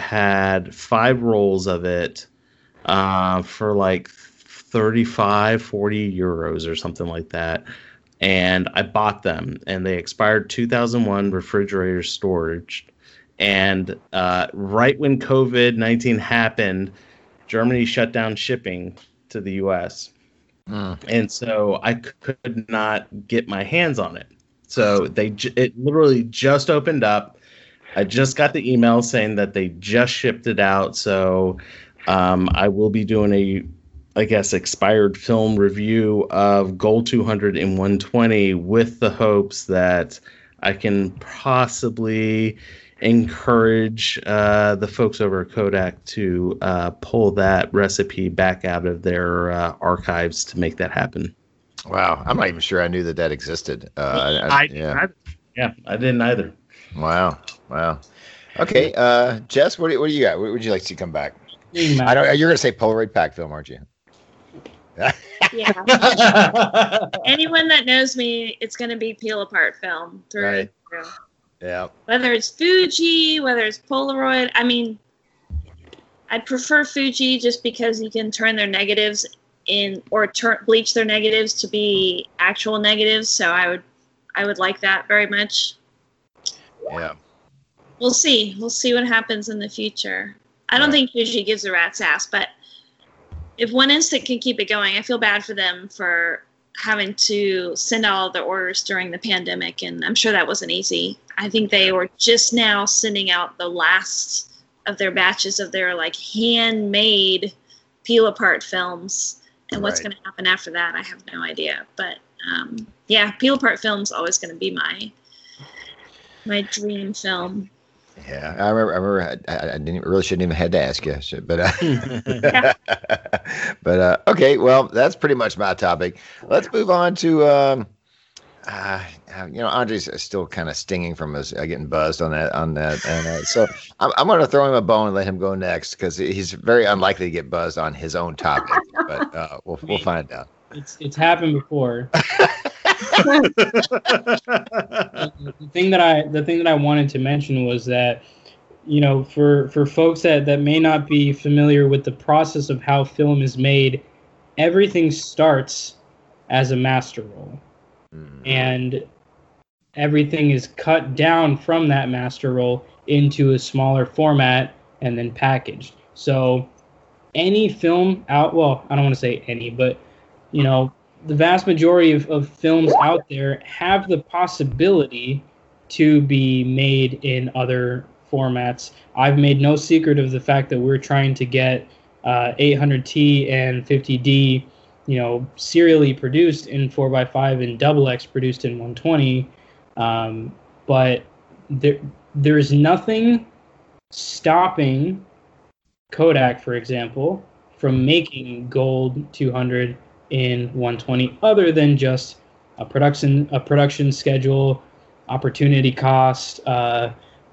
had 5 rolls of it for like 35, 40 euros or something like that. And I bought them, and they expired 2001 refrigerator storage. And right when COVID-19 happened, Germany shut down shipping to the U.S. And so I could not get my hands on it. So it literally just opened up. I just got the email saying that they just shipped it out. So I will be doing I guess, expired film review of Gold 200 and 120 with the hopes that I can possibly encourage the folks over at Kodak to pull that recipe back out of their archives to make that happen. Wow. I'm not even sure I knew that existed. I didn't either. Wow. Okay. Jess, what do you got? What would you like to see come back? I don't. You're going to say Polaroid pack film, aren't you? Yeah. Anyone that knows me, it's going to be peel apart film. Through. Yeah. Whether it's Fuji, whether it's Polaroid, I mean, I'd prefer Fuji just because you can turn their negatives in or bleach their negatives to be actual negatives. So I would like that very much. Yeah. We'll see. We'll see what happens in the future. I don't think Fuji gives a rat's ass, but if one instant can keep it going, I feel bad for them for having to send all the orders during the pandemic, and I'm sure that wasn't easy. I think they were just now sending out the last of their batches of their like handmade peel apart films, and what's going to happen after that, I have no idea. But peel apart film's always going to be my dream film. Yeah, I remember. I really shouldn't even had to ask you, but okay. Well, that's pretty much my topic. Let's move on to you know, Andre's still kind of stinging from us getting buzzed on that and so I'm going to throw him a bone and let him go next because he's very unlikely to get buzzed on his own topic, but we'll find out. It's happened before. The thing that I wanted to mention was that, you know, for folks that may not be familiar with the process of how film is made, everything starts as a master roll, and everything is cut down from that master roll into a smaller format and then packaged. So any film out, well, I don't want to say any, but you know, the vast majority of films out there have the possibility to be made in other formats. I've made no secret of the fact that we're trying to get 800T and 50D, you know, serially produced in 4x5 and double X produced in 120. But there is nothing stopping Kodak, for example, from making Gold 200 in 120, other than just a production schedule, opportunity cost,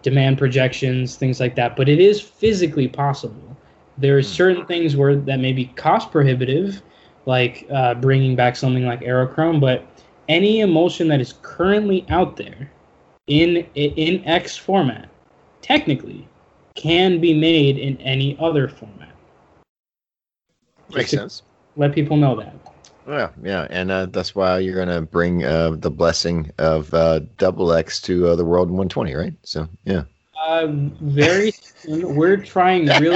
demand projections, things like that. But it is physically possible. There are certain things that may be cost prohibitive, like bringing back something like Aerochrome. But any emulsion that is currently out there in X format, technically, can be made in any other format. Makes sense. Let people know that. Yeah, and that's why you're going to bring the blessing of Double X to the world in 120, right? So, yeah. Very soon. We're trying really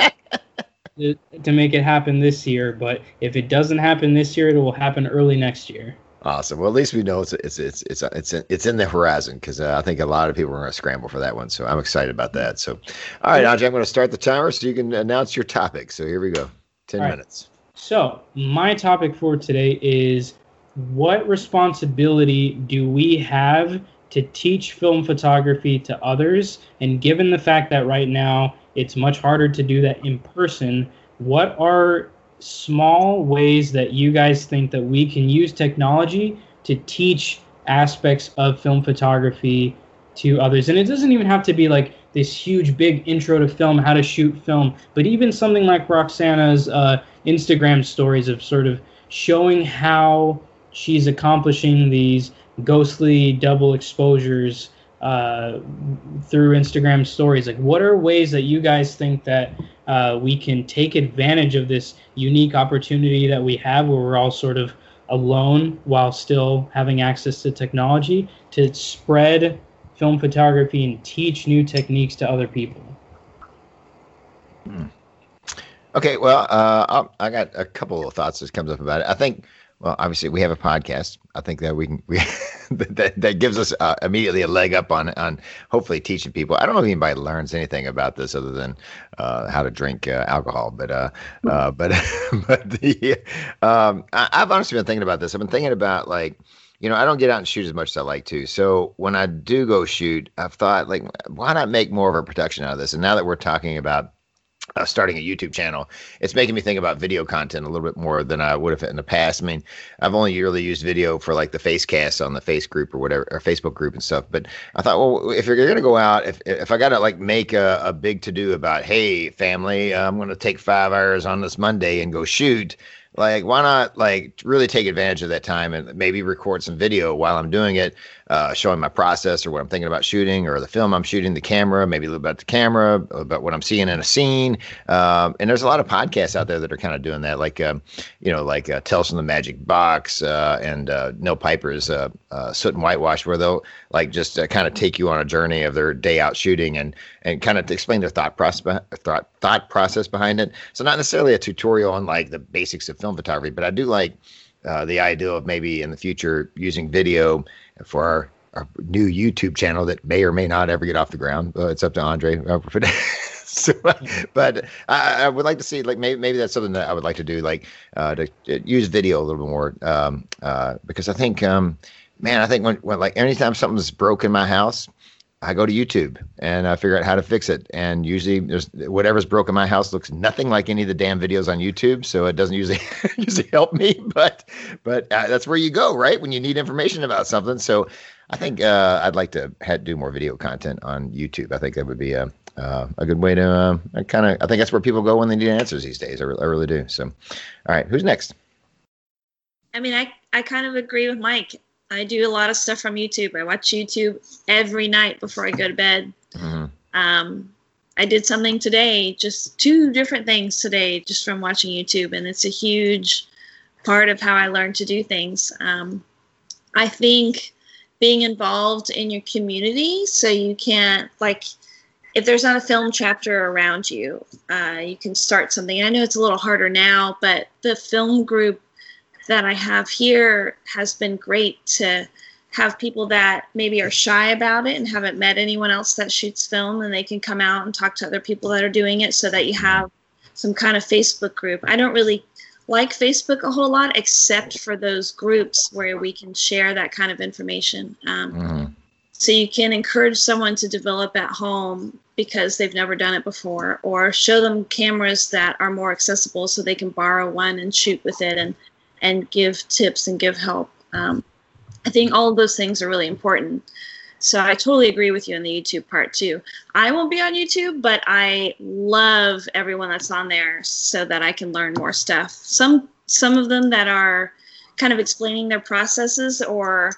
to make it happen this year, but if it doesn't happen this year, it will happen early next year. Awesome. Well, at least we know it's in the horizon because I think a lot of people are going to scramble for that one. So I'm excited about that. So, all right, Andre, I'm going to start the timer so you can announce your topic. So here we go. 10 minutes. So, my topic for today is, what responsibility do we have to teach film photography to others? And given the fact that right now it's much harder to do that in person, what are small ways that you guys think that we can use technology to teach aspects of film photography to others? And it doesn't even have to be like this huge big intro to film, how to shoot film, but even something like Roxana's Instagram stories of sort of showing how she's accomplishing these ghostly double exposures through Instagram stories. Like, what are ways that you guys think that we can take advantage of this unique opportunity that we have, where we're all sort of alone while still having access to technology, to spread film photography and teach new techniques to other people? Okay, well, I got a couple of thoughts that comes up about it. I think, well, obviously we have a podcast. I think that we that gives us immediately a leg up on hopefully teaching people. I don't know if anybody learns anything about this other than how to drink alcohol, but I've honestly been thinking about this. I've been thinking about, like, you know, I don't get out and shoot as much as I like to. So when I do go shoot, I've thought, like, why not make more of a production out of this? And now that we're talking about starting a YouTube channel, it's making me think about video content a little bit more than I would have in the past. I mean, I've only really used video for like the face cast on the face group or whatever, or Facebook group and stuff. But I thought, well, if you're going to go out, if I got to like make a big to do about, hey, family, I'm going to take 5 hours on this Monday and go shoot, like, why not, like, really take advantage of that time and maybe record some video while I'm doing it, showing my process or what I'm thinking about shooting or the film I'm shooting, the camera, maybe a little about the camera, about what I'm seeing in a scene. And there's a lot of podcasts out there that are kind of doing that, like, you know, like Tales from the Magic Box and Nell Piper's Soot and Whitewash, where they'll, like, just kind of take you on a journey of their day out shooting and kind of explain their thought process behind it. So not necessarily a tutorial on, like, the basics of film photography, but I do like the idea of maybe in the future using video for our new YouTube channel that may or may not ever get off the ground. It's up to Andre. So, but I would like to see, like, maybe that's something that I would like to do, like to use video a little bit more, because I think, man, I think when like anytime something's broke in my house, I go to YouTube and I figure out how to fix it. And usually there's whatever's broken. My house looks nothing like any of the damn videos on YouTube. So it doesn't usually help me, but that's where you go, right? When you need information about something. So I think, I'd like to do more video content on YouTube. I think that would be a good way to, I think that's where people go when they need answers these days. I really do. So, all right, who's next? I mean, I kind of agree with Mike. I do a lot of stuff from YouTube. I watch YouTube every night before I go to bed. Mm-hmm. I did something today, just two different things today, just from watching YouTube. And it's a huge part of how I learn to do things. I think being involved in your community, so you can't, like, if there's not a film chapter around you, you can start something. I know it's a little harder now, but the film group that I have here has been great to have people that maybe are shy about it and haven't met anyone else that shoots film, and they can come out and talk to other people that are doing it, so that you have some kind of Facebook group. I don't really like Facebook a whole lot, except for those groups where we can share that kind of information. So you can encourage someone to develop at home because they've never done it before, or show them cameras that are more accessible so they can borrow one and shoot with it and give tips and give help. I think all of those things are really important. So I totally agree with you on the YouTube part too. I won't be on YouTube, but I love everyone that's on there so that I can learn more stuff. Some of them that are kind of explaining their processes or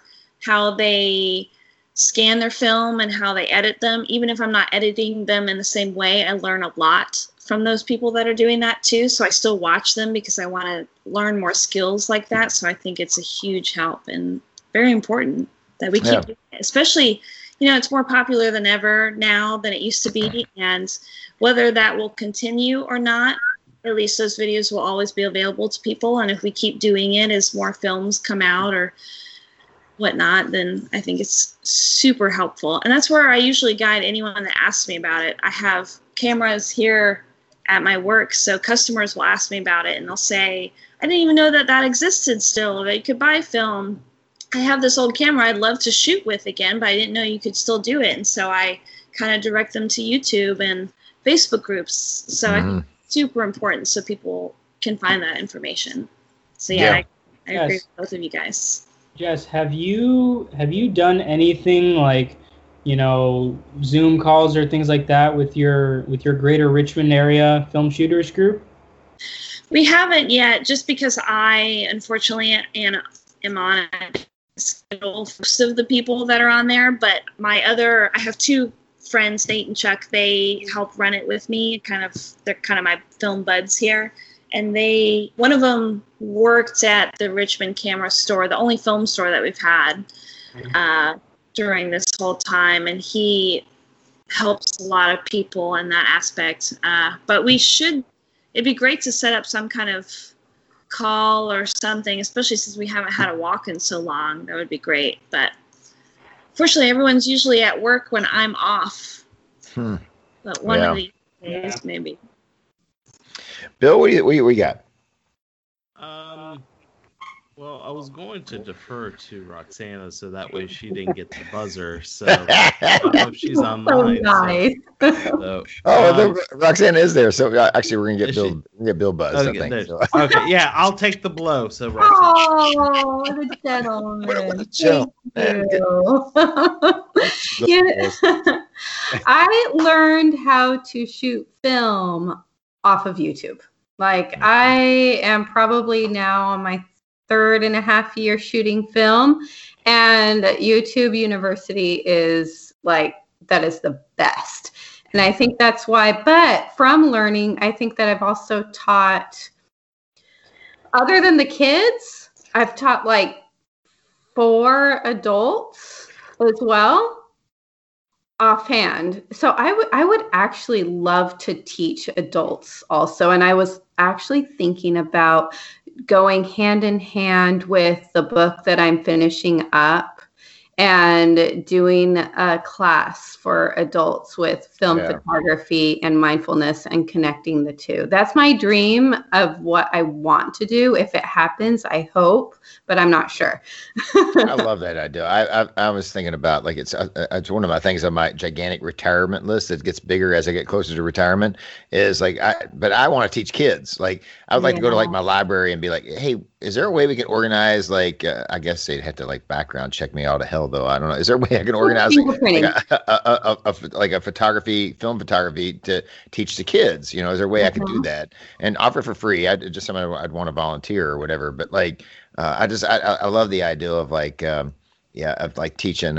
how they scan their film and how they edit them. Even if I'm not editing them in the same way, I learn a lot from those people that are doing that too. So I still watch them because I want to learn more skills like that. So I think it's a huge help and very important that we keep doing it. Especially, you know, it's more popular than ever now than it used to be. And whether that will continue or not, at least those videos will always be available to people. And if we keep doing it as more films come out or whatnot, then I think it's super helpful. And that's where I usually guide anyone that asks me about it. I have cameras here at my work, so customers will ask me about it and they'll say, I didn't even know that existed still, that you could buy film. I have this old camera I'd love to shoot with again, but I didn't know you could still do it. And so I kind of direct them to YouTube and Facebook groups. So I think it's super important so people can find that information. So I agree with both of you guys. Jess, have you done anything like, you know, Zoom calls or things like that with your greater Richmond area film shooters group? We haven't yet, just because I unfortunately am on a schedule for of the people that are on there. But I have two friends, Nate and Chuck. They help run it with me. They're kind of my film buds here. And one of them worked at the Richmond Camera Store, the only film store that we've had during this whole time. And he helps a lot of people in that aspect. But it'd be great to set up some kind of call or something, especially since we haven't had a walk in so long. That would be great. But fortunately, everyone's usually at work when I'm off. But one of these days, maybe. Bill, what do you got? Well, I was going to defer to Roxana so that way she didn't get the buzzer. So I don't know if she's online. Nice. Roxana is there. So actually, we're gonna get Bill buzzed. Okay, I think. So. Okay, yeah, I'll take the blow. So Roxana. Oh, what a gentleman! What a gentleman! I learned how to shoot film off of YouTube. Like, I am probably now on my 3.5 year shooting film, and YouTube University is like, that is the best. And I think that's why, but from learning, I think that I've also taught, other than the kids, I've taught like 4 adults as well. Offhand. So I would actually love to teach adults also. And I was actually thinking about going hand in hand with the book that I'm finishing up and doing a class for adults with film photography and mindfulness and connecting the two. That's my dream of what I want to do. If it happens, I hope, but I'm not sure. I love that idea. I was thinking about, like, it's one of my things on my gigantic retirement list that gets bigger as I get closer to retirement is like, but I want to teach kids. Like, I would like to go to like my library and be like, hey, is there a way we can organize, like, I guess they'd have to like background check me all to hell though. I don't know. Is there a way I can organize like a photography, film photography to teach the kids, you know, is there a way I could do that and offer for free? I'd want to volunteer or whatever, but like, I love the idea of like, of like teaching,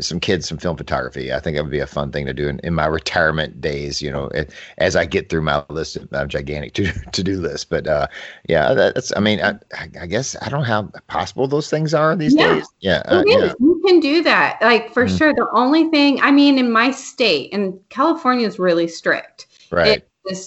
some kids some film photography. I think it would be a fun thing to do in my retirement days, you know, as I get through my list of my gigantic to-do list. But I guess I don't know how possible those things are these days. Yeah, it is. You can do that. Like, for sure. The only thing, I mean, in my state, and California is really strict. Right.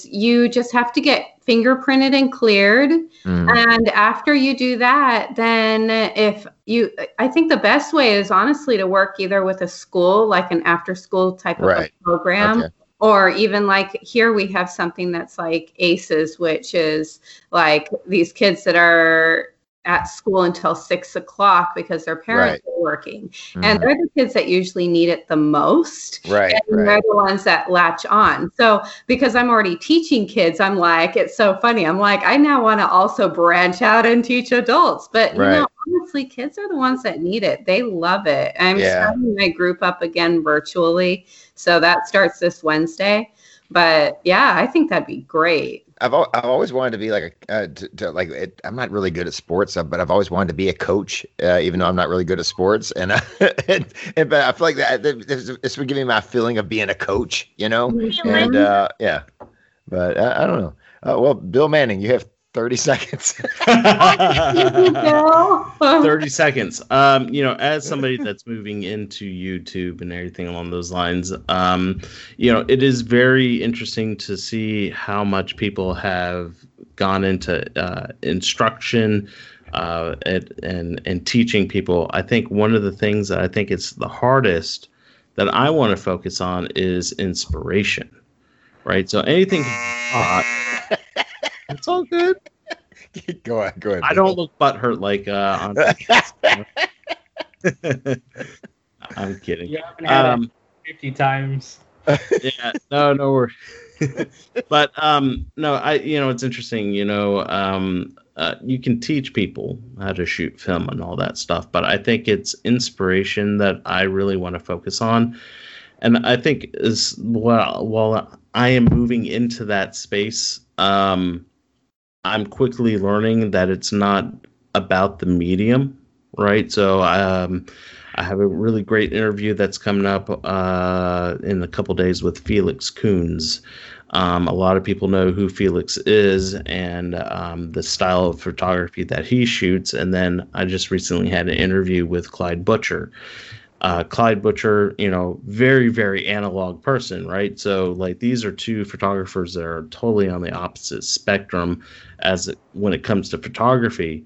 You just have to get fingerprinted and cleared. And after you do that, then I think the best way is honestly to work either with a school, like an after school type of a program, or even like here we have something that's like ACES, which is like these kids that are at school until 6 o'clock because their parents are working. And they're the kids that usually need it the most. And they're the ones that latch on. So because I'm already teaching kids, I'm like, it's so funny. I'm like, I now want to also branch out and teach adults. But you know, honestly, kids are the ones that need it. They love it. I'm starting my group up again virtually. So that starts this Wednesday. But yeah, I think that'd be great. I've always wanted to be like I'm not really good at sports, but I've always wanted to be a coach, even though I'm not really good at sports. And but I feel like this would give me my feeling of being a coach, you know. And I don't know. Well, Bill Manning, you have 30 seconds. 30 seconds. You know, as somebody that's moving into YouTube and everything along those lines, you know, it is very interesting to see how much people have gone into instruction and teaching people. I think one of the things that I think it's the hardest that I want to focus on is inspiration, right? So anything it's all good. Go ahead. I don't look butthurt like I'm kidding. You haven't had it 50 times. Yeah. No worries. But it's interesting. You know, you can teach people how to shoot film and all that stuff, but I think it's inspiration that I really want to focus on, and I think is while I am moving into that space. I'm quickly learning that it's not about the medium, right? So I have a really great interview that's coming up in a couple days with Felix Kuhns. A lot of people know who Felix is and the style of photography that he shoots. And then I just recently had an interview with Clyde Butcher. Clyde Butcher, you know, very, very analog person, right? So, like, these are two photographers that are totally on the opposite spectrum when it comes to photography.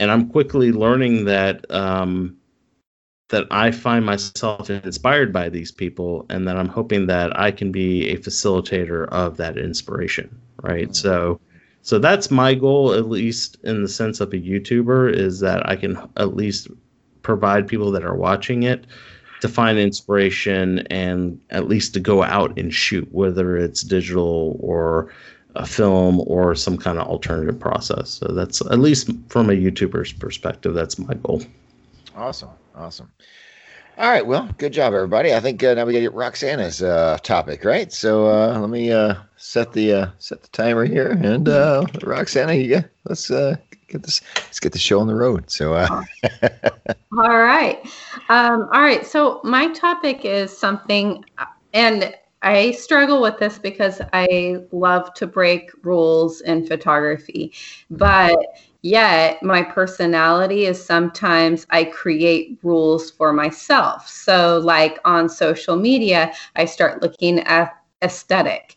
And I'm quickly learning that that I find myself inspired by these people, and that I'm hoping that I can be a facilitator of that inspiration, right? Mm-hmm. So that's my goal, at least in the sense of a YouTuber, is that I can at least provide people that are watching it to find inspiration and at least to go out and shoot, whether it's digital or a film or some kind of alternative process. So that's, at least from a YouTuber's perspective, that's my goal. Awesome. All right. Well, good job, everybody. I think now we got to get Roxana's topic, right? So let me set the timer here, and Roxana, let's get this. Let's get the show on the road. So, all right. So my topic is something, and I struggle with this because I love to break rules in photography, but yet my personality is sometimes I create rules for myself. So like on social media, I start looking at aesthetic.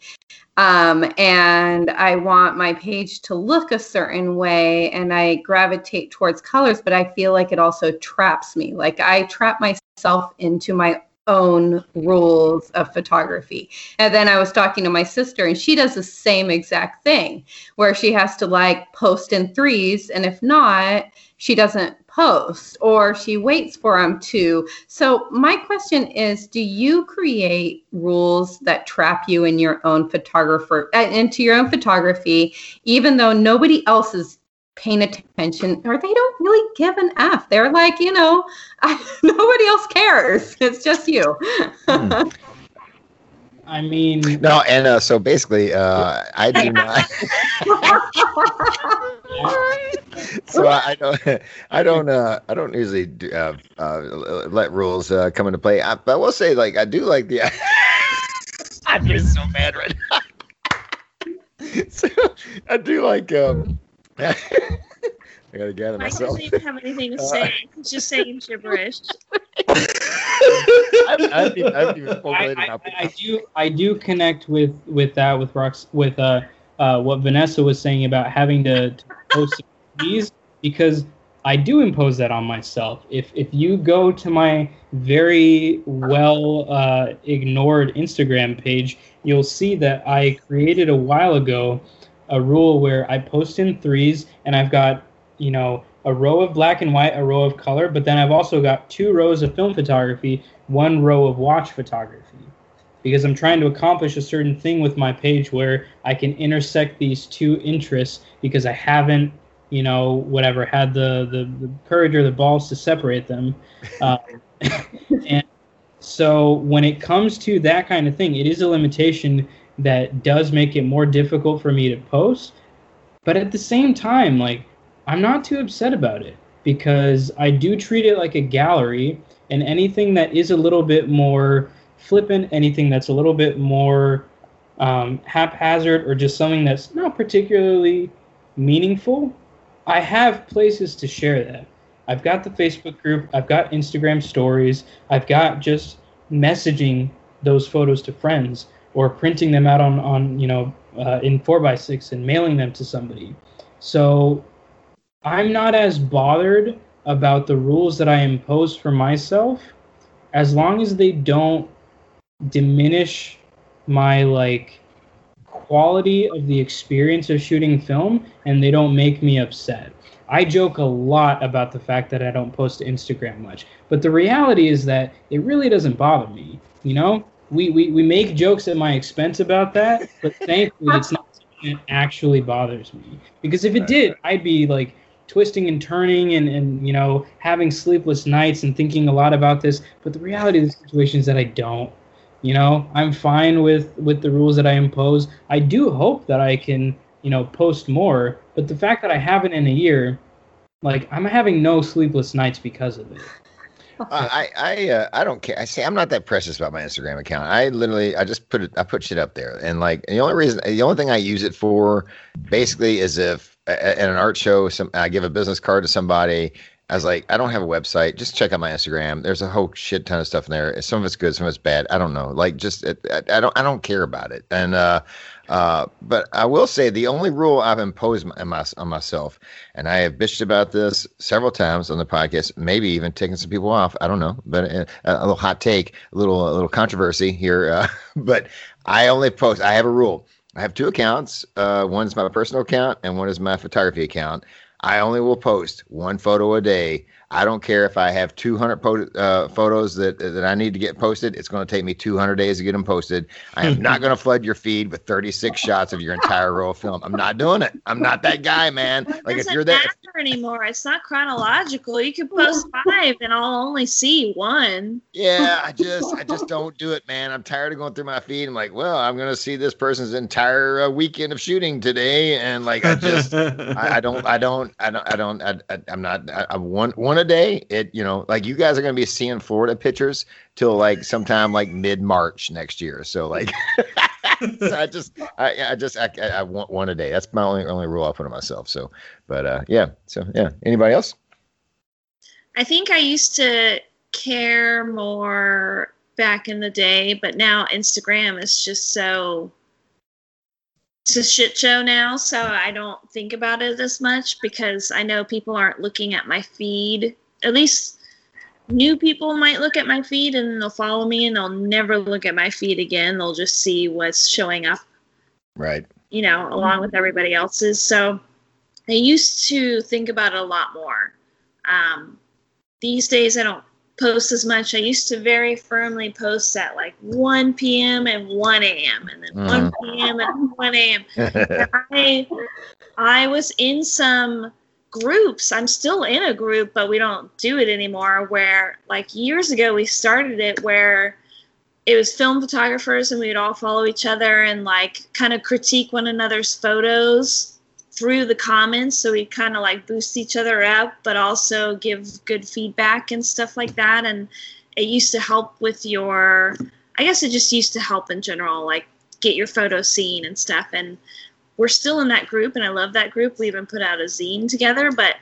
And I want my page to look a certain way, and I gravitate towards colors, but I feel like it also traps me. Like I trap myself into my own rules of photography. And then I was talking to my sister, and she does the same exact thing where she has to like post in threes. And if not, she doesn't post, or she waits for them to. So my question is, do you create rules that trap you in your own photographer, into your own photography, even though nobody else is paying attention, or they don't really give an F? They're like, you know, nobody else cares. It's just you. I mean, no, and so basically, I do not. So I don't usually do, let rules come into play. But I will say, like, I do like the. I'm just so mad right now. So I do like. I gotta gather myself. Mike doesn't even have anything to say. He's just saying gibberish. I do connect with that, with Rox, with what Vanessa was saying about having to post these, because I do impose that on myself. If you go to my very well ignored Instagram page, you'll see that I created a while ago a rule where I post in threes, and I've got, you know, a row of black and white, a row of color, but then I've also got two rows of film photography, one row of watch photography, because I'm trying to accomplish a certain thing with my page where I can intersect these two interests, because I haven't, you know, whatever, had the courage or the balls to separate them. And so when it comes to that kind of thing, it is a limitation that does make it more difficult for me to post. But at the same time, like, I'm not too upset about it, because I do treat it like a gallery, and anything that is a little bit more flippant, anything that's a little bit more haphazard, or just something that's not particularly meaningful, I have places to share that. I've got the Facebook group, I've got Instagram stories, I've got just messaging those photos to friends, or printing them out on you know, in 4x6 and mailing them to somebody. So I'm not as bothered about the rules that I impose for myself, as long as they don't diminish my, like, quality of the experience of shooting film, and they don't make me upset. I joke a lot about the fact that I don't post to Instagram much, but the reality is that it really doesn't bother me, you know? We make jokes at my expense about that, but thankfully it's not something that actually bothers me. Because if it did, I'd be like twisting and turning and you know, having sleepless nights and thinking a lot about this. But the reality of the situation is that I don't. You know, I'm fine with the rules that I impose. I do hope that I can, you know, post more, but the fact that I haven't in a year, like, I'm having no sleepless nights because of it. I don't care. I say I'm not that precious about my Instagram account. I just put it. I put shit up there, and like the only thing I use it for, basically, is if at an art show, I give a business card to somebody. I was like, I don't have a website. Just check out my Instagram. There's a whole shit ton of stuff in there. Some of it's good, some of it's bad. I don't know. Like, just I don't care about it. And but I will say the only rule I've imposed on myself, and I have bitched about this several times on the podcast, maybe even taking some people off. I don't know, but a little hot take, a little controversy here. But I only post. I have a rule. I have two accounts. One's my personal account, and one is my photography account. I only will post one photo a day. I don't care if I have 200 photos that I need to get posted. It's going to take me 200 days to get them posted. I am not going to flood your feed with 36 shots of your entire roll of film. I'm not doing it. I'm not that guy, man. Well, like, if you're there, it doesn't matter anymore. It's not chronological. You can post 5 and I'll only see 1. Yeah, I just don't do it, man. I'm tired of going through my feed. I'm like, well, I'm going to see this person's entire weekend of shooting today, and like, I want a day. It, you know, like, you guys are going to be seeing Florida pictures till like sometime like mid-March next year. So like, so I want one a day. That's my only rule I put on myself. So, but yeah. So yeah. Anybody else? I think I used to care more back in the day, but now Instagram is just so, it's a shit show now, so I don't think about it as much because I know people aren't looking at my feed. At least new people might look at my feed and they'll follow me and they'll never look at my feed again. They'll just see what's showing up. Right. You know, along with everybody else's. So I used to think about it a lot more. These days I don't post as much. I used to very firmly post at like 1 p.m. and 1 a.m. and then 1 p.m. and 1 a.m. I was in some groups. I'm still in a group, but we don't do it anymore, where like years ago we started it where it was film photographers and we would all follow each other and like kind of critique one another's photos through the comments. So we kind of like boost each other up, but also give good feedback and stuff like that. And it used to help with your, I guess it just used to help in general, like get your photo seen and stuff. And we're still in that group, and I love that group. We even put out a zine together, but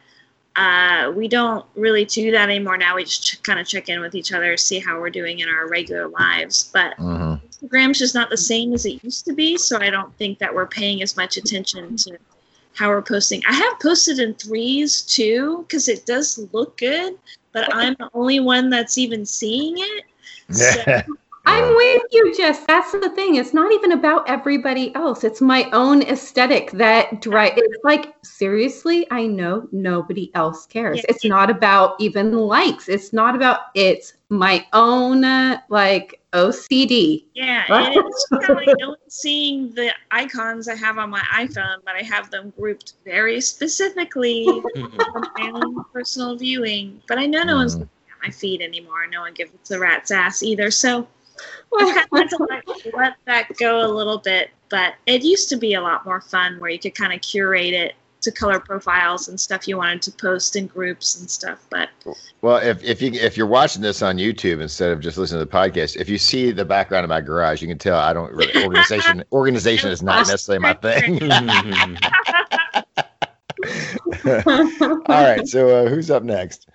we don't really do that anymore now. We just kind of check in with each other, see how we're doing in our regular lives. But Instagram's just not the same as it used to be, so I don't think that we're paying as much attention to how we're posting. I have posted in threes, too, because it does look good, but I'm the only one that's even seeing it. So. I'm with you, Jess. That's the thing. It's not even about everybody else. It's my own aesthetic that drives. It's like, seriously, I know nobody else cares. Yeah. It's not about even likes. It's not about, it's my own, like, OCD. Yeah, and it's just kind of like no one's seeing the icons I have on my iPhone, but I have them grouped very specifically for my own personal viewing. But I know no one's looking at my feed anymore. No one gives a rat's ass either, so... Well, I kind of had to let that go a little bit, but it used to be a lot more fun where you could kind of curate it to color profiles and stuff you wanted to post in groups and stuff. But well, if you're watching this on YouTube instead of just listening to the podcast, if you see the background of my garage, you can tell I don't really, organization is not necessarily my thing. All right, so who's up next?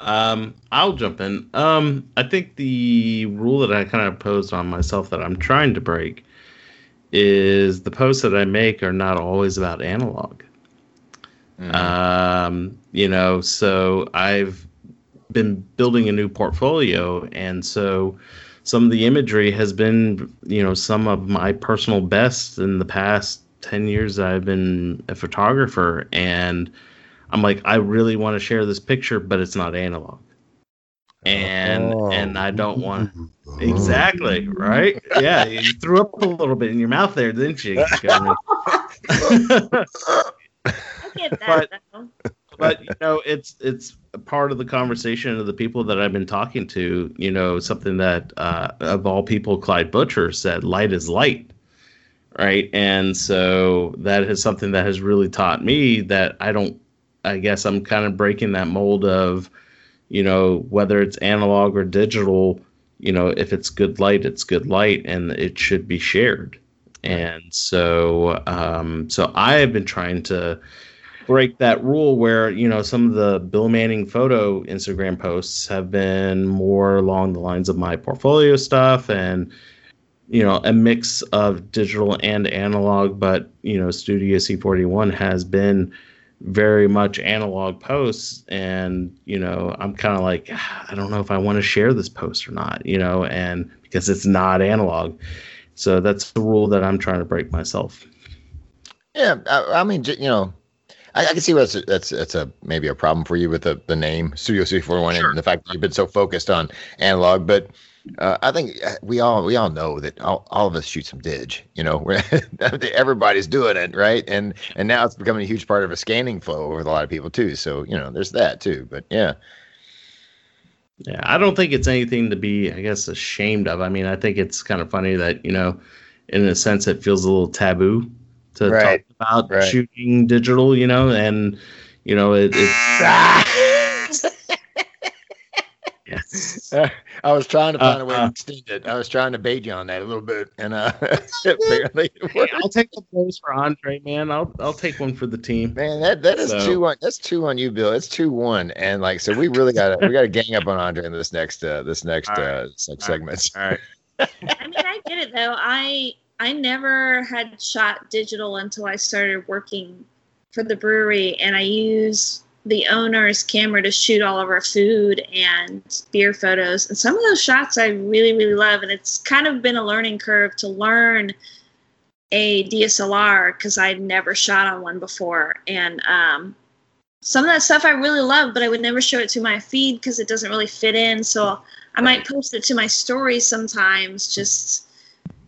I'll jump in. I think the rule that I kind of posed on myself that I'm trying to break is the posts that I make are not always about analog. You know, so I've been building a new portfolio, and so some of the imagery has been, you know, some of my personal best in the past 10 years that I've been a photographer, and I'm like, I really want to share this picture, but it's not analog. And I don't want... Exactly, right? Yeah, you threw up a little bit in your mouth there, didn't you? I get that, but, you know, it's part of the conversation of the people that I've been talking to, you know, something that, of all people, Clyde Butcher said, light is light. Right? And so that is something that has really taught me that I guess I'm kind of breaking that mold of, you know, whether it's analog or digital, you know, if it's good light, it's good light, and it should be shared. And so, so I have been trying to break that rule where, you know, some of the Bill Manning photo Instagram posts have been more along the lines of my portfolio stuff and, you know, a mix of digital and analog, but, you know, Studio C41 has been very much analog posts, and you know, I'm kind of like, I don't know if I want to share this post or not, you know, and because it's not analog. So that's the rule that I'm trying to break myself. Yeah, I mean, you know, I can see where that's maybe a problem for you with the name Studio C41 and the fact that you've been so focused on analog, but. I think we all know that all of us shoot some dig, you know, everybody's doing it, right? And now it's becoming a huge part of a scanning flow with a lot of people too. So, you know, there's that too, but yeah. Yeah. I don't think it's anything to be, I guess, ashamed of. I mean, I think it's kind of funny that, you know, in a sense, it feels a little taboo to talk about shooting digital, you know, and, you know, it's. Yes. I was trying to find a way to extend it. I was trying to bait you on that a little bit, and apparently it worked. Hey, I'll take the place for Andre, man. I'll take one for the team, man. That is 2-1. That's 2-1, you Bill. It's 2-1, and like so, we really got to gang up on Andre in this next segment. All right. I mean, I get it though. I never had shot digital until I started working for the brewery, and I used the owner's camera to shoot all of our food and beer photos. And some of those shots I really, really love. And it's kind of been a learning curve to learn a DSLR because I'd never shot on one before. And some of that stuff I really love, but I would never show it to my feed because it doesn't really fit in. So I might post it to my story sometimes just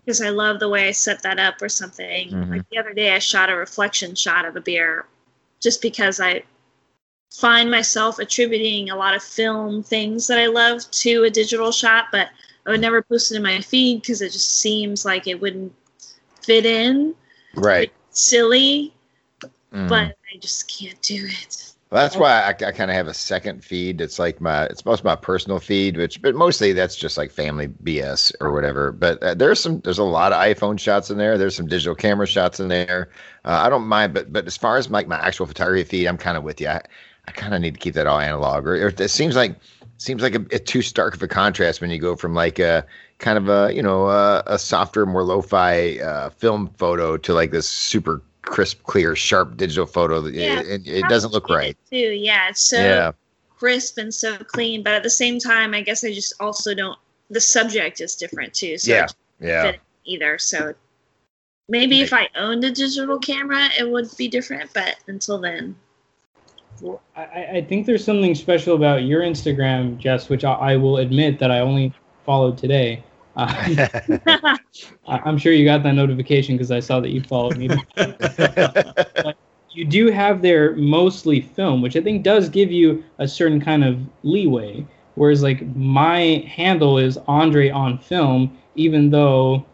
because I love the way I set that up or something. Mm-hmm. Like the other day I shot a reflection shot of a beer just because I find myself attributing a lot of film things that I love to a digital shot, but I would never post it in my feed because it just seems like it wouldn't fit in. Right. It's silly, but I just can't do it. Well, that's why I kind of have a second feed. That's like it's most my personal feed, but mostly that's just like family BS or whatever. But there's a lot of iPhone shots in there. There's some digital camera shots in there. I don't mind, but as far as like my actual photography feed, I'm kind of with you. I kind of need to keep that all analog, or it seems like a too stark of a contrast when you go from like a kind of a a softer, more lo-fi film photo to like this super crisp, clear, sharp digital photo. Yeah, it doesn't look right. Too, yeah, it's so crisp and so clean, but at the same time, I guess I just also don't. The subject is different too. So yeah. Either so. Maybe if I owned a digital camera, it would be different. But until then. Well, I think there's something special about your Instagram, Jess, which I will admit that I only followed today. I'm sure you got that notification because I saw that you followed me. But you do have there mostly film, which I think does give you a certain kind of leeway. Whereas, like, my handle is Andre on Film, even though,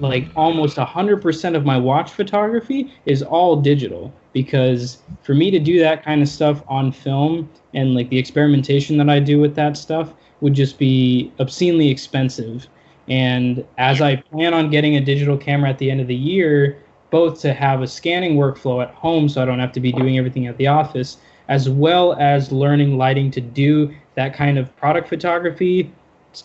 like, almost 100% of my watch photography is all digital. Because for me to do that kind of stuff on film and like the experimentation that I do with that stuff would just be obscenely expensive. And as I plan on getting a digital camera at the end of the year, both to have a scanning workflow at home so I don't have to be doing everything at the office, as well as learning lighting to do that kind of product photography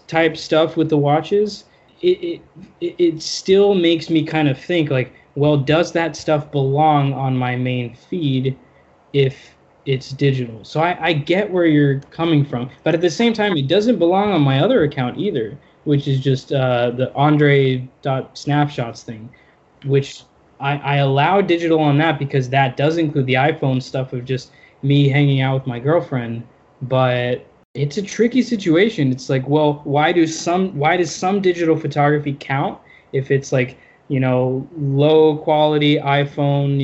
type stuff with the watches, it still makes me kind of think like, well, does that stuff belong on my main feed if it's digital? So I get where you're coming from. But at the same time, it doesn't belong on my other account either, which is just the Andre.snapshots thing, which I allow digital on that because that does include the iPhone stuff of just me hanging out with my girlfriend. But it's a tricky situation. It's like, well, why does some digital photography count if it's like, low quality iPhone,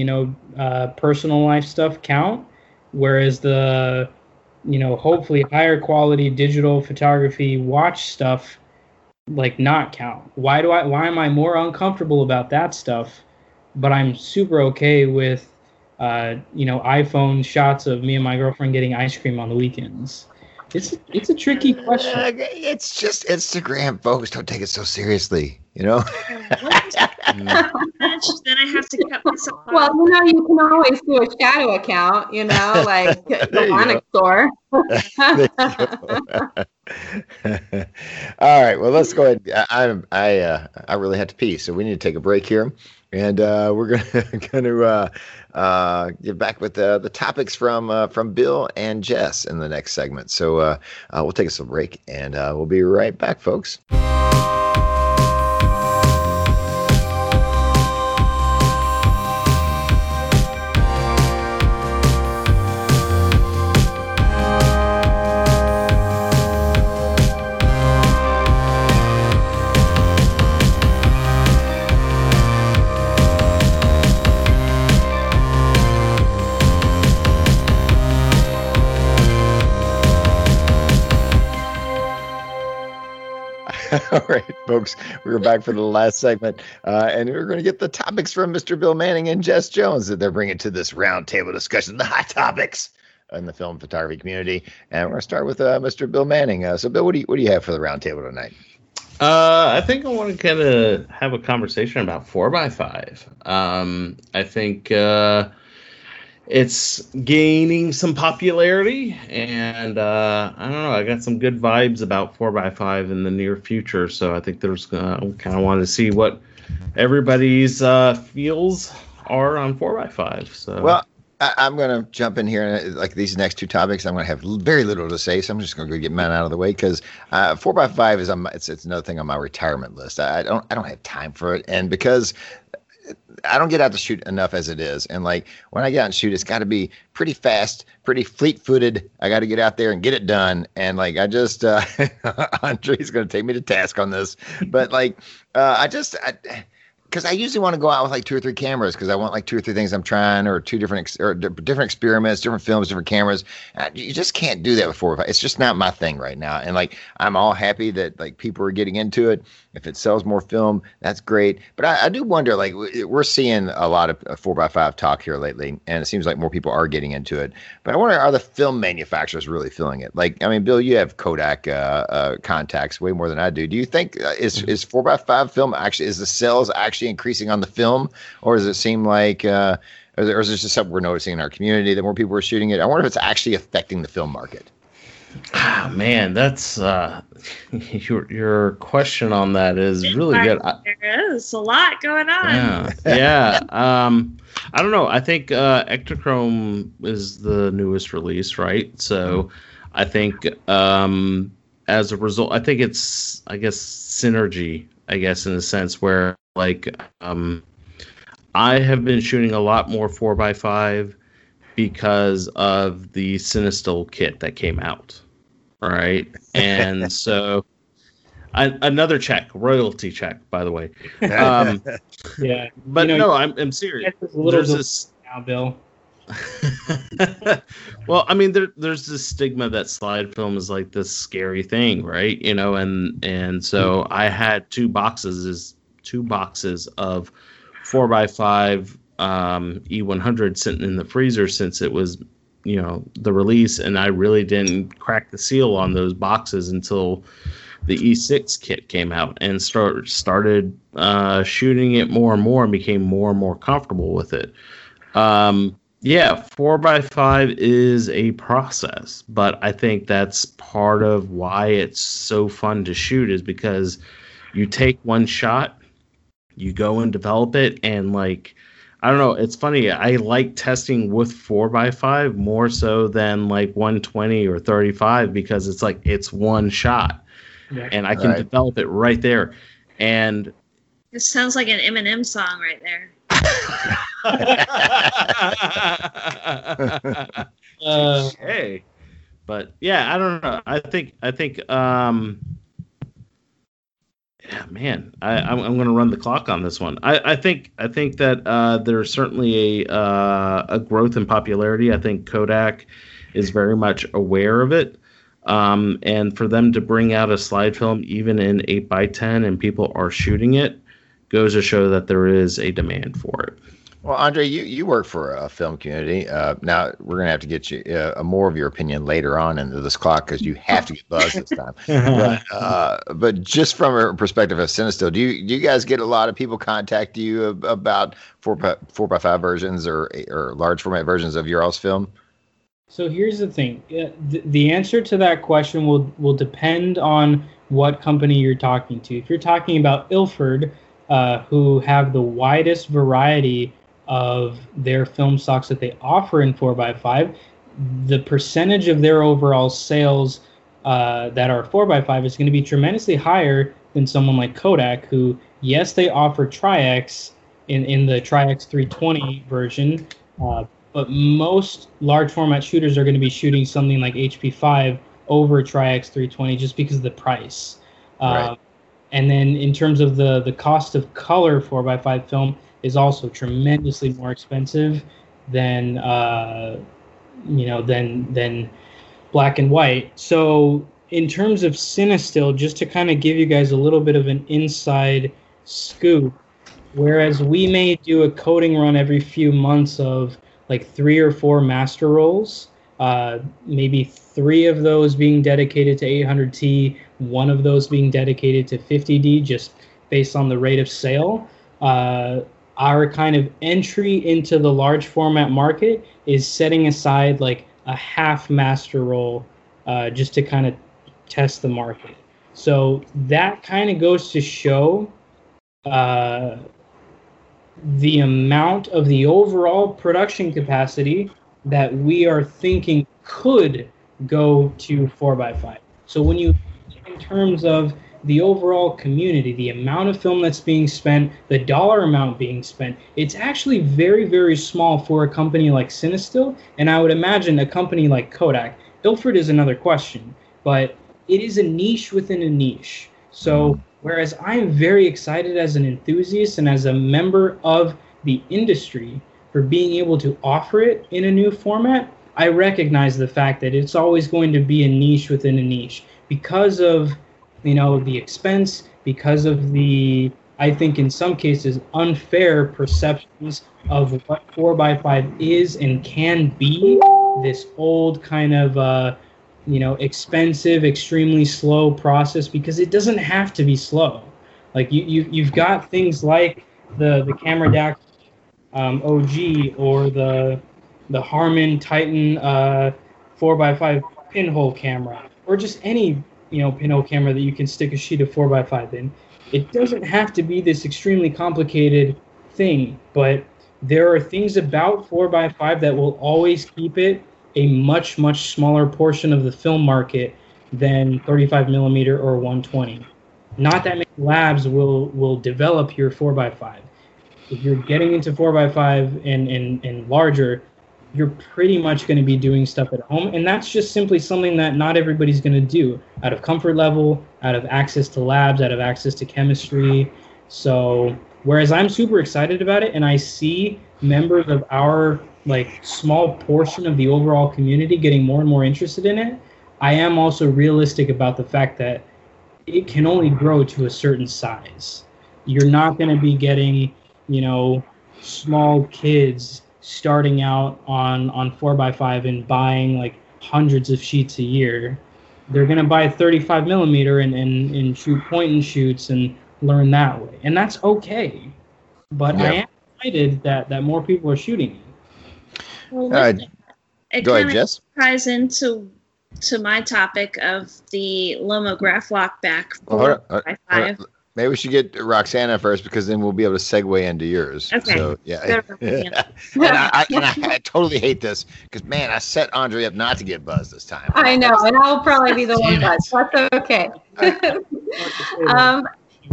personal life stuff count, whereas the, hopefully higher quality digital photography watch stuff like not count? Why am I more uncomfortable about that stuff, but I'm super okay with, iPhone shots of me and my girlfriend getting ice cream on the weekends? It's a tricky question. It's just Instagram, folks. Don't take it so seriously, Then I have to cut myself off. Well, you can always do a shadow account, like the Onyx store. All right, well, let's go ahead. I really had to pee, so we need to take a break here. And we're going to get back with the topics from Bill and Jess in the next segment. So we'll take us a break, and we'll be right back, folks. All right, folks, we're back for the last segment, and we're going to get the topics from Mr. Bill Manning and Jess Jones that they're bringing to this roundtable discussion, the hot topics in the film photography community. And we're going to start with Mr. Bill Manning. So, Bill, what do you have for the roundtable tonight? I think I want to kind of have a conversation about 4x5. I think it's gaining some popularity, and I don't know. I got some good vibes about 4x5 in the near future, so I think there's kind of wanted to see what everybody's feels are on 4x5. So. Well, I'm going to jump in here, and like these next two topics, I'm going to have very little to say, so I'm just going to go get mine out of the way, because 4x5 is on my, it's another thing on my retirement list. I don't have time for it, and because I don't get out to shoot enough as it is, and like when I get out and shoot, it's got to be pretty fast, pretty fleet-footed. I got to get out there and get it done, and like I just Andre's going to take me to task on this, but like because I usually want to go out with like 2 or 3 cameras, because I want like 2 or 3 things I'm trying, or 2 different experiments, different films, different cameras. You just can't do that with 4x5. It's just not my thing right now. And like I'm all happy that like people are getting into it. If it sells more film, that's great. But I do wonder, like we're seeing a lot of 4x5 talk here lately, and it seems like more people are getting into it. But I wonder, are the film manufacturers really feeling it? Like, I mean, Bill, you have Kodak contacts way more than I do. Do you think is 4x5 film actually, is the sales actually increasing on the film, or does it seem like or is this just something we're noticing in our community that more people are shooting it? I wonder if it's actually affecting the film market. Ah, man, that's your question on that is really good. There is a lot going on. Yeah. I don't know. I think Aerochrome is the newest release, right? So I think as a result, I think it's synergy, in a sense where I have been shooting a lot more 4x5 because of the Cinestill kit that came out, right? And so, another check, royalty check, by the way. Yeah, but you know, no, I'm serious. There's this now, Bill. Well, I mean, there's this stigma that slide film is like this scary thing, right? You know, and so I had two boxes of 4x5 E100 sitting in the freezer since it was, you know, the release. And I really didn't crack the seal on those boxes until the E6 kit came out, and started shooting it more and more and became more and more comfortable with it. 4x5 is a process, but I think that's part of why it's so fun to shoot, is because you take one shot, you go and develop it, and like, I don't know, it's funny. I like testing with 4x5 more so than like 120 or 35 because it's like it's one shot, and I can develop it right there. And it sounds like an Eminem song right there. Hey, but yeah, I don't know. I think. Yeah, man, I'm going to run the clock on this one. I think that there's certainly a growth in popularity. I think Kodak is very much aware of it, and for them to bring out a slide film even in 8x10 and people are shooting it goes to show that there is a demand for it. Well, Andre, you work for a film community. Now, we're going to have to get you more of your opinion later on into this clock because you have to get buzzed this time. But just from a perspective of Cinestill, do you guys get a lot of people contact you about 4x5 versions or large format versions of your all's film? So here's the thing. The answer to that question will depend on what company you're talking to. If you're talking about Ilford, who have the widest variety of their film stocks that they offer in 4x5, the percentage of their overall sales that are 4x5 is going to be tremendously higher than someone like Kodak, who, yes, they offer Tri-X in the Tri-X 320 version, but most large format shooters are going to be shooting something like HP5 over Tri-X 320 just because of the price. Right. And then in terms of the cost of color, 4x5 film is also tremendously more expensive than black and white. So in terms of Cinestill, just to kind of give you guys a little bit of an inside scoop, whereas we may do a coding run every few months of like 3 or 4 master rolls, Maybe three of those being dedicated to 800T, one of those being dedicated to 50D, just based on the rate of sale. Our kind of entry into the large format market is setting aside like a half master roll just to kind of test the market. So that kind of goes to show the amount of the overall production capacity that we are thinking could go to 4x5. So when you, in terms of the overall community, the amount of film that's being spent, the dollar amount being spent, it's actually very, very small for a company like Cinestill, and I would imagine a company like Kodak. Ilford is another question, but it is a niche within a niche. So whereas I'm very excited as an enthusiast and as a member of the industry for being able to offer it in a new format, I recognize the fact that it's always going to be a niche within a niche because of, you know, the expense, because of the, I think in some cases, unfair perceptions of what 4x5 is and can be, this old kind of, you know, expensive, extremely slow process, because it doesn't have to be slow. Like you've got things like the Camera DAC OG or the Harman Titan 4x5 pinhole camera, or just any, you know, pinhole camera that you can stick a sheet of 4x5 in. It doesn't have to be this extremely complicated thing, but there are things about 4x5 that will always keep it a much, much smaller portion of the film market than 35 millimeter or 120. Not that many labs will develop your 4x5. If you're getting into 4x5 and larger, you're pretty much going to be doing stuff at home. And that's just simply something that not everybody's going to do out of comfort level, out of access to labs, out of access to chemistry. So whereas I'm super excited about it and I see members of our like small portion of the overall community getting more and more interested in it, I am also realistic about the fact that it can only grow to a certain size. You're not going to be getting, you know, small kids starting out on 4x5 and buying like hundreds of sheets a year. They're going to buy 35 millimeter and shoot point and shoots and learn that way. And that's okay. But yeah. I am excited that more people are shooting it. Well, it go ahead, Jess. Ties into my topic of the Lomograph lockback. Well, hold on. Maybe we should get Roxana first, because then we'll be able to segue into yours. Okay. So, yeah. And I totally hate this because, man, I set Andre up not to get buzzed this time. I know, and I'll probably be the one buzzed. That's okay.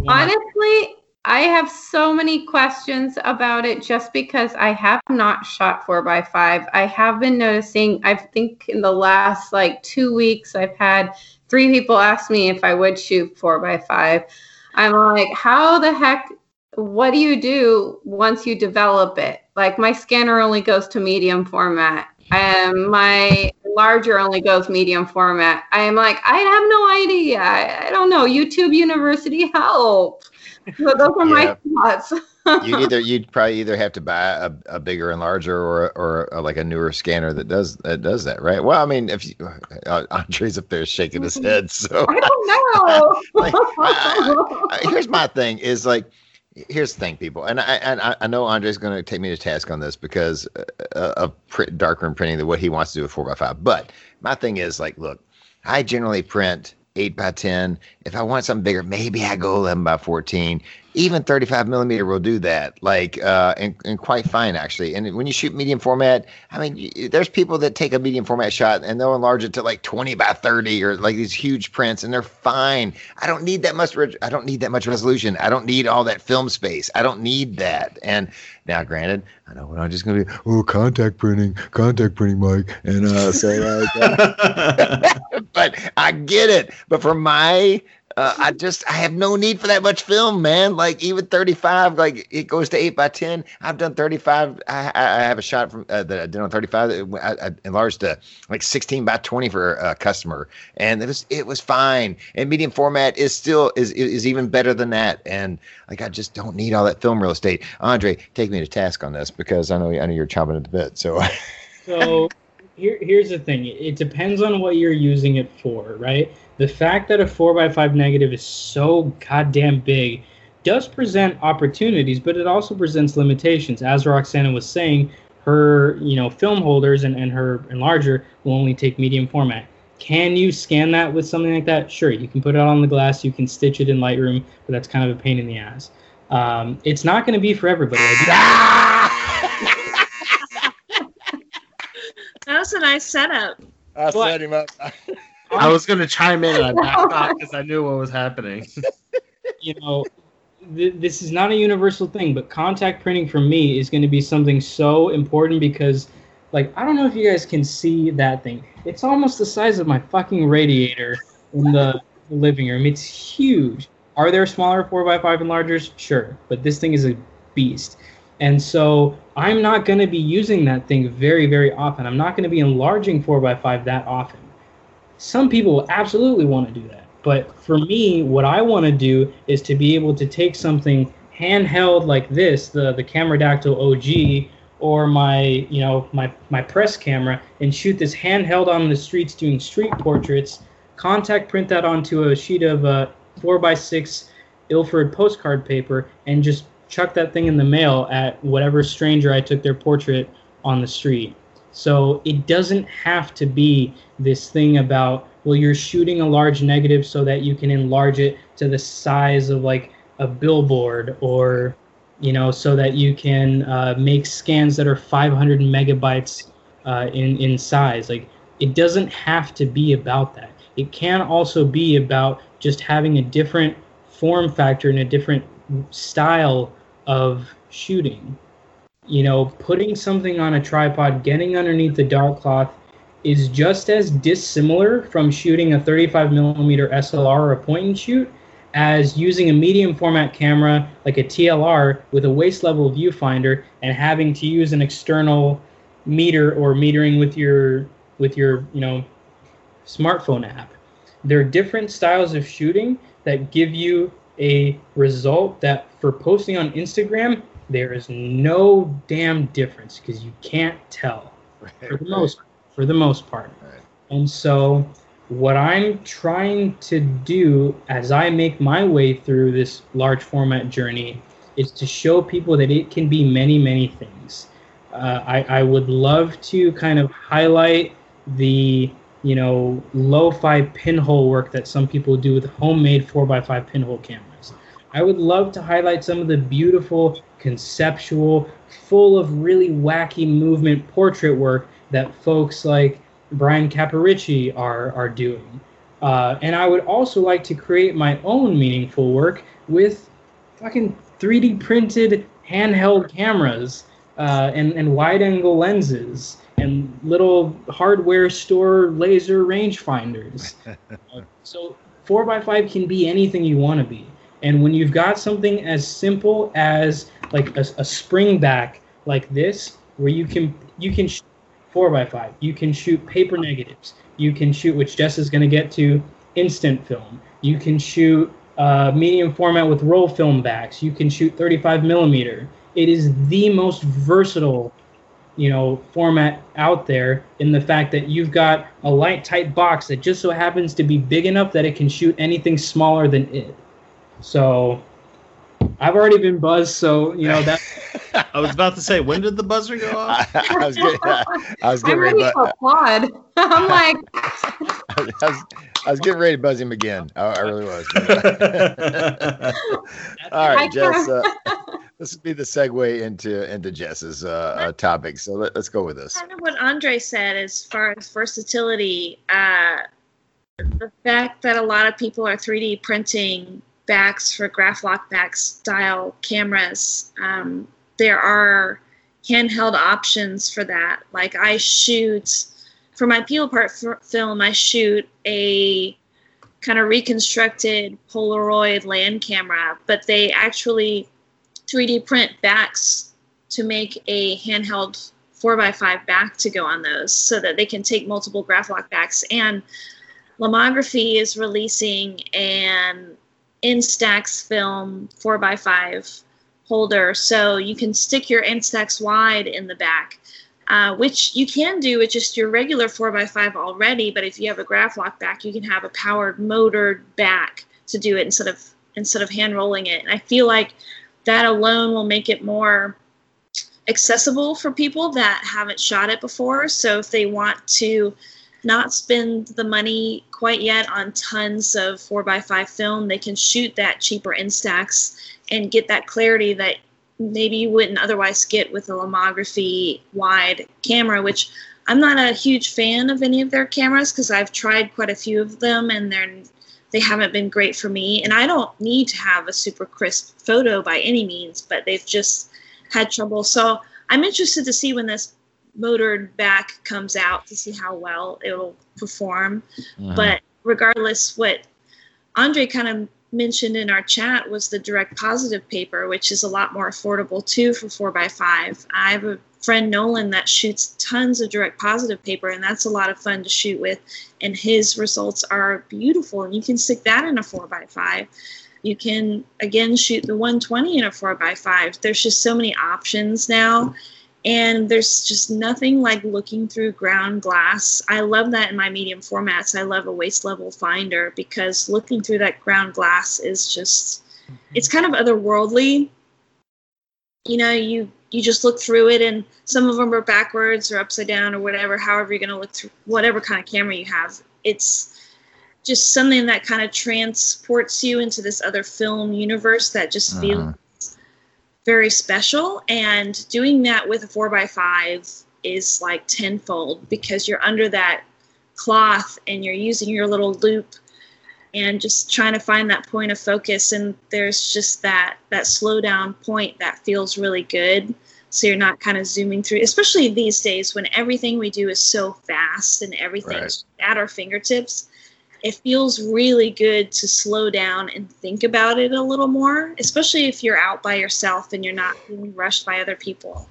Honestly, I have so many questions about it just because I have not shot 4x5. I have been noticing, I think in the last like 2 weeks, I've had 3 people ask me if I would shoot 4x5. I'm like, how the heck, what do you do once you develop it? Like my scanner only goes to medium format and my larger only goes medium format. I'm like, I have no idea. I don't know. YouTube University, help. So those are my thoughts. you'd probably have to buy a bigger and larger or like a newer scanner that does that, right? Well, I mean, if you, Andre's up there shaking his head, so I don't know. Here's my thing is like, here's the thing, people, and I know Andre's going to take me to task on this because of darkroom printing, the what he wants to do with 4x5. But my thing is like, look, I generally print 8x10. If I want something bigger, maybe I go 11x14. Even 35 millimeter will do that, like, and quite fine actually. And when you shoot medium format, I mean, there's people that take a medium format shot and they'll enlarge it to like 20x30 or like these huge prints, and they're fine. I don't need that much. I don't need that much resolution. I don't need all that film space. I don't need that. And now, granted, I know what I'm just gonna be. Oh, contact printing, Mike, and say like that. But I get it. But for my I have no need for that much film, man. Like even 35, like it goes to 8x10. I've done 35. I have a shot from that I did on 35. I enlarged to like 16x20 for a customer, and it was fine. And medium format is even better than that. And like I just don't need all that film real estate. Andre, take me to task on this because I know you're chomping at the bit. So Here's the thing. It depends on what you're using it for, right? The fact that a 4x5 negative is so goddamn big does present opportunities, but it also presents limitations. As Roxana was saying, her, you know, film holders and her enlarger will only take medium format. Can you scan that with something like that? Sure, you can put it on the glass, you can stitch it in Lightroom, but that's kind of a pain in the ass. It's not going to be for everybody. That was a nice setup. I set him up. I was going to chime in, and I backed off because I knew what was happening. You know, this is not a universal thing, but contact printing for me is going to be something so important because, like, I don't know if you guys can see that thing. It's almost the size of my fucking radiator in the living room. It's huge. Are there smaller 4x5 enlargers? Sure, but this thing is a beast. And so I'm not going to be using that thing very, very often. I'm not going to be enlarging 4x5 that often. Some people will absolutely want to do that. But for me, what I want to do is to be able to take something handheld like this, the Cameradactyl OG, or my press camera, and shoot this handheld on the streets doing street portraits, contact print that onto a sheet of 4x6 Ilford postcard paper, and just chuck that thing in the mail at whatever stranger I took their portrait on the street. So it doesn't have to be this thing about, well, you're shooting a large negative so that you can enlarge it to the size of like a billboard, or, you know, so that you can make scans that are 500 megabytes in size. Like, it doesn't have to be about that. It can also be about just having a different form factor and a different style of shooting. You know, putting something on a tripod, getting underneath the dark cloth is just as dissimilar from shooting a 35 millimeter SLR or a point and shoot as using a medium format camera like a TLR with a waist level viewfinder and having to use an external meter or metering with your you know, smartphone app. There are different styles of shooting that give you a result that for posting on Instagram, there is no damn difference because you can't tell for the most part. Right. And so what I'm trying to do as I make my way through this large format journey is to show people that it can be many, many things. I would love to kind of highlight the, you know, lo-fi pinhole work that some people do with homemade 4x5 pinhole cameras. I would love to highlight some of the beautiful, conceptual, full of really wacky movement portrait work that folks like Brian Caparicci are doing. And I would also like to create my own meaningful work with fucking 3D printed handheld cameras and wide-angle lenses and little hardware store laser rangefinders. So 4x5 can be anything you want to be. And when you've got something as simple as like a spring back like this, where you can shoot 4x5, you can shoot paper negatives, you can shoot, which Jess is going to get to, instant film, you can shoot medium format with roll film backs, you can shoot 35 millimeter. It is the most versatile, you know, format out there, in the fact that you've got a light tight box that just so happens to be big enough that it can shoot anything smaller than it. So I've already been buzzed, so you know that. I was about to say, when did the buzzer go off? I was getting ready to applaud. I'm like, I was getting ready to buzz him again. I really was. All right, Jess. This would be the segue into Jess's topic. So let's go with this. Kind of what Andre said as far as versatility, the fact that a lot of people are 3D printing backs for Graflock back style cameras. There are handheld options for that. Like, I shoot, for my peel apart film, I shoot a kind of reconstructed Polaroid land camera, but they actually 3D print backs to make a handheld 4x5 back to go on those, so that they can take multiple Graflock backs. And Lomography is releasing an Instax film 4x5 holder, so you can stick your Instax wide in the back. which you can do with just your regular 4x5 already, but if you have a graph lock back, you can have a powered motored back to do it instead of hand rolling it. And I feel like that alone will make it more accessible for people that haven't shot it before. So if they want to not spend the money quite yet on tons of 4x5 film, they can shoot that cheaper Instax and get that clarity that maybe you wouldn't otherwise get with a Lomography wide camera, which I'm not a huge fan of any of their cameras because I've tried quite a few of them and they haven't been great for me. And I don't need to have a super crisp photo by any means, but they've just had trouble. So I'm interested to see when this motored back comes out to see how well it'll perform. But regardless, what Andre kind of mentioned in our chat was the direct positive paper, which is a lot more affordable too for 4x5. I have a friend, Nolan, that shoots tons of direct positive paper, and that's a lot of fun to shoot with, and his results are beautiful. And you can stick that in a 4x5. You can again shoot the 120 in a 4x5. There's just so many options now, and there's just nothing like looking through ground glass. I love that in my medium formats. I love a waist level finder because looking through that ground glass is just, it's kind of otherworldly. You know, you just look through it, and some of them are backwards or upside down or whatever, however you're going to look through whatever kind of camera you have. It's just something that kind of transports you into this other film universe that just feels very special, and doing that with a 4x5 is like tenfold because you're under that cloth and you're using your little loop and just trying to find that point of focus, and there's just that slow down point that feels really good. So you're not kind of zooming through, especially these days when everything we do is so fast and everything's at our fingertips. It feels really good to slow down and think about it a little more, especially if you're out by yourself and you're not being rushed by other people.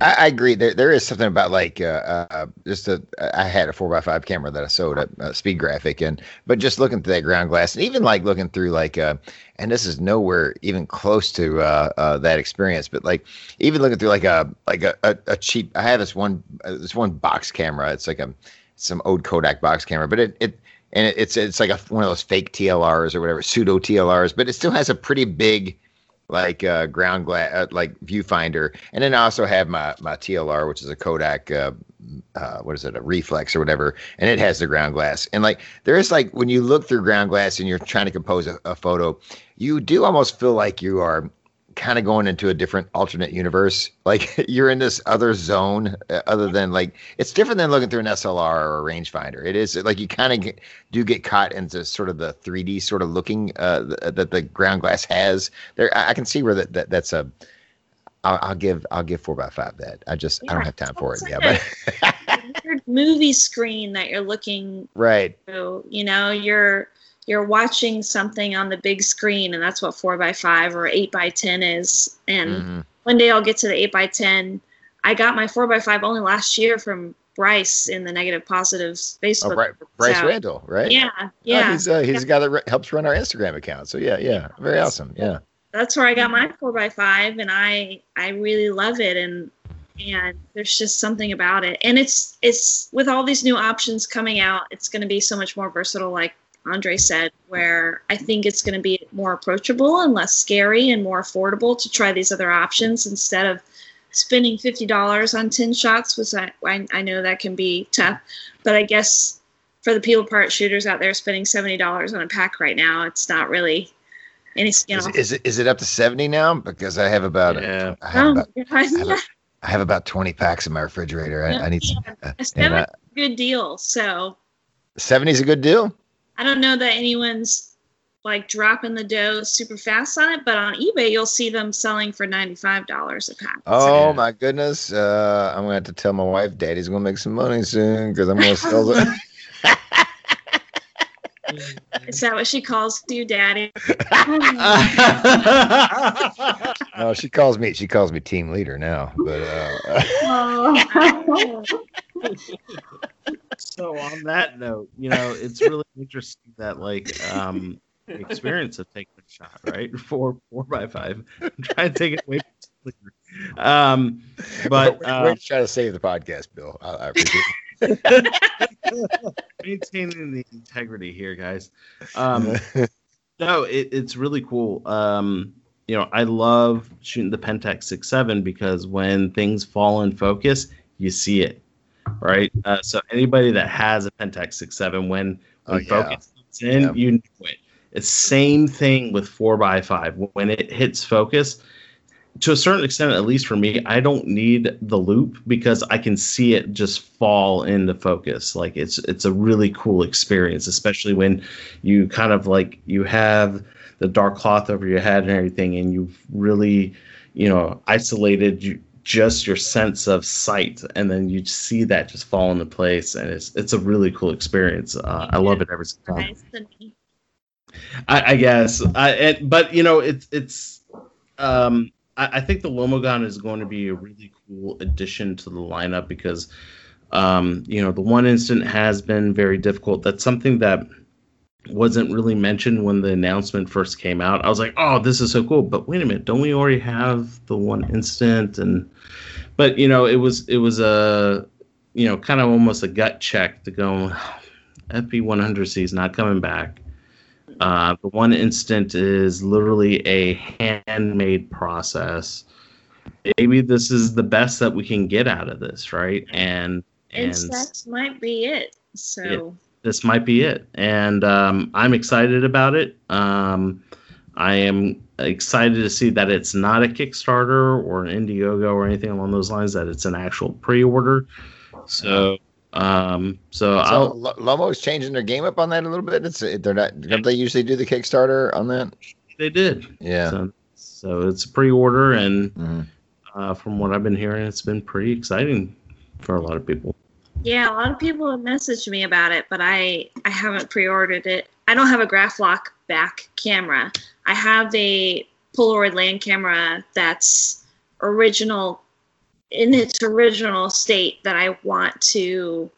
I agree. There is something about like I had a 4x5 camera that I sold at Speed Graphic, but just looking through that ground glass, and even like looking through like and this is nowhere even close to that experience, but like even looking through like a cheap. I have this one box camera. It's like some old Kodak box camera, but it's like one of those fake TLRs or whatever, pseudo TLRs, but it still has a pretty big like ground glass like viewfinder. And then I also have my TLR, which is a Kodak a reflex or whatever, and it has the ground glass. And like there is like when you look through ground glass and you're trying to compose a photo, you do almost feel like you are kind of going into a different alternate universe. Like you're in this other zone other than like, it's different than looking through an SLR or a rangefinder. It is like, you kind of get caught into sort of the 3D sort of looking that the ground glass has there. I can see where that's a, I'll give 4x5 that. I don't have time for it. Like a movie screen that you're looking through, you know, you're watching something on the big screen, and that's what 4x5 or 8x10 is. And one day I'll get to the 8x10. I got my 4x5 only last year from Bryce in the Negative Positives Facebook. Oh, Bryce Randall, right? Yeah. Oh, he's the guy that helps run our Instagram account. So yeah, very awesome. Yeah, that's where I got my 4x5, and I really love it, and there's just something about it. And it's with all these new options coming out, it's going to be so much more versatile. Like Andre said, where I think it's going to be more approachable and less scary and more affordable to try these other options instead of spending $50 on 10 shots, which I know that can be tough, but I guess for the peel apart shooters out there spending $70 on a pack right now, it's not really any skin off. Is it up to 70 now? Because I have about I have about 20 packs in my refrigerator. I need some. A good deal. So 70 is a good deal. I don't know that anyone's like dropping the dough super fast on it, but on eBay you'll see them selling for $95 a pack. Oh my goodness! I'm gonna have to tell my wife, Daddy's gonna make some money soon because I'm gonna sell them. Is that what she calls you, Daddy? No, she calls me. She calls me team leader now. But so on that note, you know, it's really interesting that like the experience of taking a shot, right? 4x5. Try and take it away from We're trying to save the podcast, Bill. I maintaining the integrity here, guys. No, it's really cool. You know, I love shooting the Pentax 6.7 because when things fall in focus, you see it, right? So anybody that has a Pentax 6.7, when focus comes in, you know it. It's same thing with 4x5. When it hits focus, to a certain extent, at least for me, I don't need the loop because I can see it just fall into focus. Like it's a really cool experience, especially when you kind of like you have the dark cloth over your head and everything, and you've really, you know, isolated just your sense of sight, and then you see that just fall into place, and it's a really cool experience. I love it every time. I guess, but you know, it's. I think the Lomogon is going to be a really cool addition to the lineup because, you know, the one instant has been very difficult. That's something that wasn't really mentioned when the announcement first came out. I was like, oh, this is so cool. But wait a minute, don't we already have the one instant? But, you know, it was a, you know, kind of almost a gut check to go, FP100C is not coming back. The one instant is literally a handmade process. Maybe this is the best that we can get out of this, right? And Instax might be it. This might be it. And I'm excited about it. I am excited to see that it's not a Kickstarter or an Indiegogo or anything along those lines, that it's an actual pre-order. Lomo's changing their game up on that a little bit. Don't they usually do the Kickstarter on that? They did. Yeah. So it's a pre-order, and from what I've been hearing, it's been pretty exciting for a lot of people. Yeah, a lot of people have messaged me about it, but I haven't pre-ordered it. I don't have a Graflock back camera. I have a Polaroid land camera that's original, in its original state, that I want to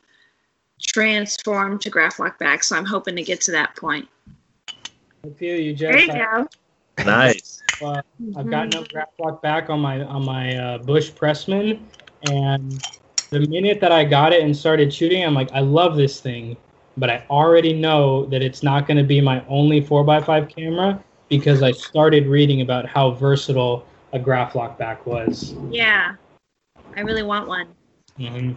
transform to Graflock back, so I'm hoping to get to that point. I feel you, Jeff. There you go. Nice. I've got no Graflock back on my Bush Pressman, and the minute that I got it and started shooting, I'm like, I love this thing, but I already know that it's not going to be my only 4x5 camera because I started reading about how versatile a Graflock back was. Yeah. I really want one. Mm-hmm.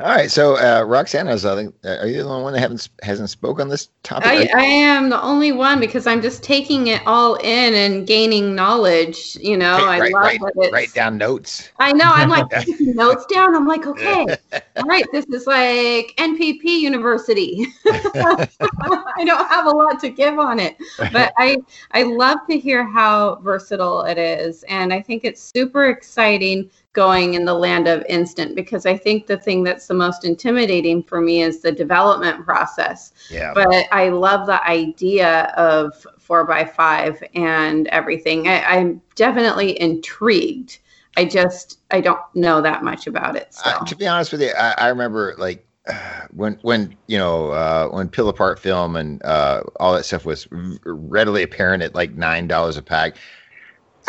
All right, so Roxana, are you the only one that hasn't spoke on this topic? I am the only one because I'm just taking it all in and gaining knowledge. You know, write down notes. I know. I'm like taking notes down. I'm like, okay, all right, this is like NPP University. I don't have a lot to give on it, but I love to hear how versatile it is, and I think it's super exciting going in the land of instant, because I think the thing that's the most intimidating for me is the development process. Yeah. But I love the idea of 4x5 and everything. I'm definitely intrigued. I don't know that much about it. So. To be honest with you, I remember like when Peel Apart Film and all that stuff was readily apparent at like $9 a pack.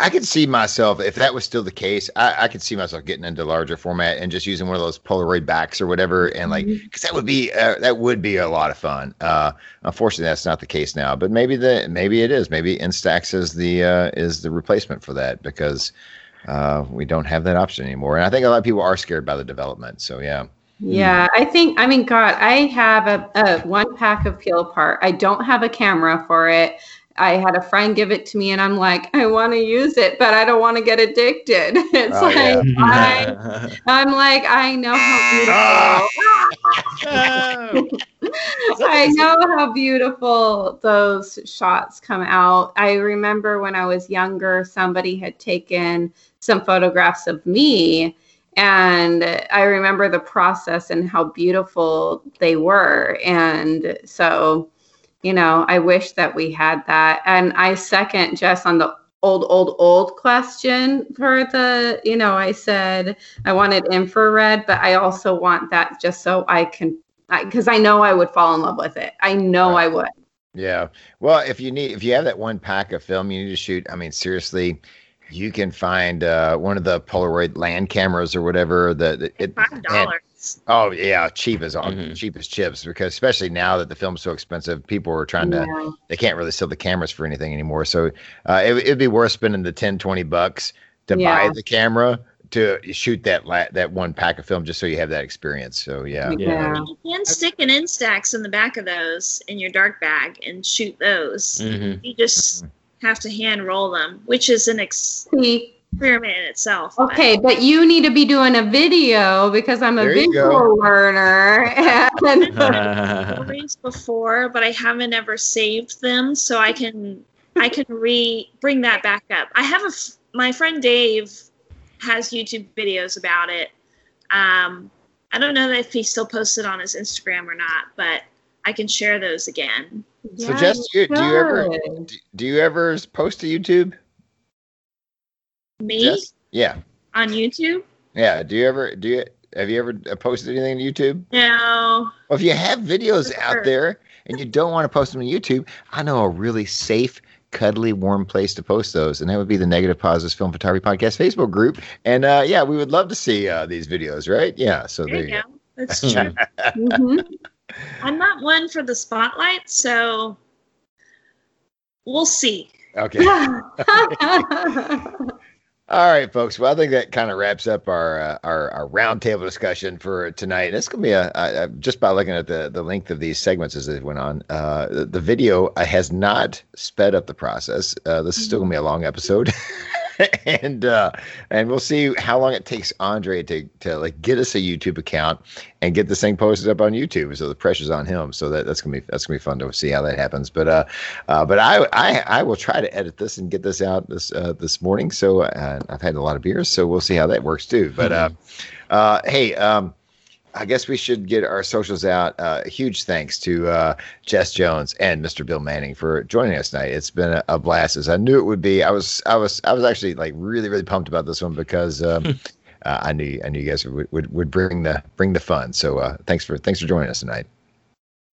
I could see myself, if that was still the case, I could see myself getting into larger format and just using one of those Polaroid backs or whatever, and like, because that would be a lot of fun. Unfortunately, that's not the case now, but maybe it is. Maybe Instax is the replacement for that because we don't have that option anymore. And I think a lot of people are scared by the development. So yeah. Yeah, I have a one pack of Peel Apart. I don't have a camera for it. I had a friend give it to me, and I'm like, I want to use it, but I don't want to get addicted. It's I'm like, I know how beautiful. I know how beautiful those shots come out. I remember when I was younger, somebody had taken some photographs of me, and I remember the process and how beautiful they were. And so, you know, I wish that we had that. And I second Jess on the old question for the, you know, I said I wanted infrared, but I also want that just so I can, because I know I would fall in love with it. I know I would. Yeah. Well, if you have that one pack of film you need to shoot, I mean, seriously, You can find one of the Polaroid land cameras or whatever. $5. Oh yeah, cheap as all, cheap as chips. Because especially now that the film's so expensive, people are trying to. They can't really sell the cameras for anything anymore. So it'd be worth spending the $10-20 to buy the camera to shoot that one pack of film just so you have that experience. So you can stick an Instax in the back of those in your dark bag and shoot those. Mm-hmm. You just have to hand roll them, which is an experiment in itself. Okay, but you need to be doing a video because I'm a visual learner. I've before, but I haven't ever saved them, so I can bring that back up. I have my friend Dave has YouTube videos about it. I don't know if he still posted on his Instagram or not, but I can share those again. Yeah, so Jess, do you ever post to YouTube? Me? Jess? Yeah. On YouTube? Yeah. Have you ever posted anything to YouTube? No. Well, if you have videos out there and you don't want to post them on YouTube, I know a really safe, cuddly, warm place to post those, and that would be the Negative Positives Film Photography Podcast Facebook group. And we would love to see these videos, right? Yeah. So there you go. That's true. Mm-hmm. I'm not one for the spotlight, so we'll see. Okay. All right, folks. Well, I think that kind of wraps up our roundtable discussion for tonight. It's going to be just by looking at the length of these segments as they went on, the video has not sped up the process. This is still going to be a long episode. And we'll see how long it takes Andre to get us a YouTube account and get this thing posted up on YouTube. So the pressure's on him. So that's gonna be fun to see how that happens. But I will try to edit this and get this out this morning. So I've had a lot of beers, so we'll see how that works too. But I guess we should get our socials out. Huge thanks to Jess Jones and Mr. Bill Manning for joining us tonight. It's been a blast, as I knew it would be. I was actually like really, really pumped about this one because I knew you guys would bring the fun. So thanks for joining us tonight.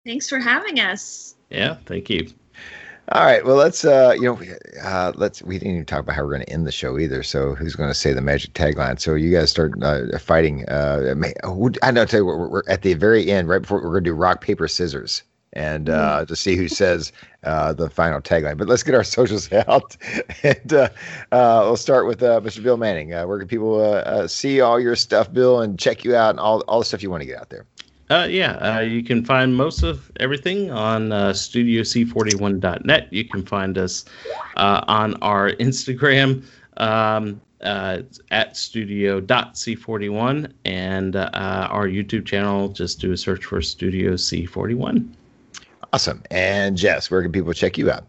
Thanks for having us. Yeah, thank you. All right. Well, we didn't even talk about how we're going to end the show either. So who's going to say the magic tagline? So you guys start fighting. I know. Tell you what, we're at the very end, right before we're going to do rock, paper, scissors, and to see who says the final tagline. But let's get our socials out, and we'll start with Mr. Bill Manning. Where can people see all your stuff, Bill, and check you out and all the stuff you want to get out there? You can find most of everything on Studio C41.net. You can find us on our Instagram at studio.c41, and our YouTube channel. Just do a search for Studio C41. Awesome. And Jess, where can people check you out?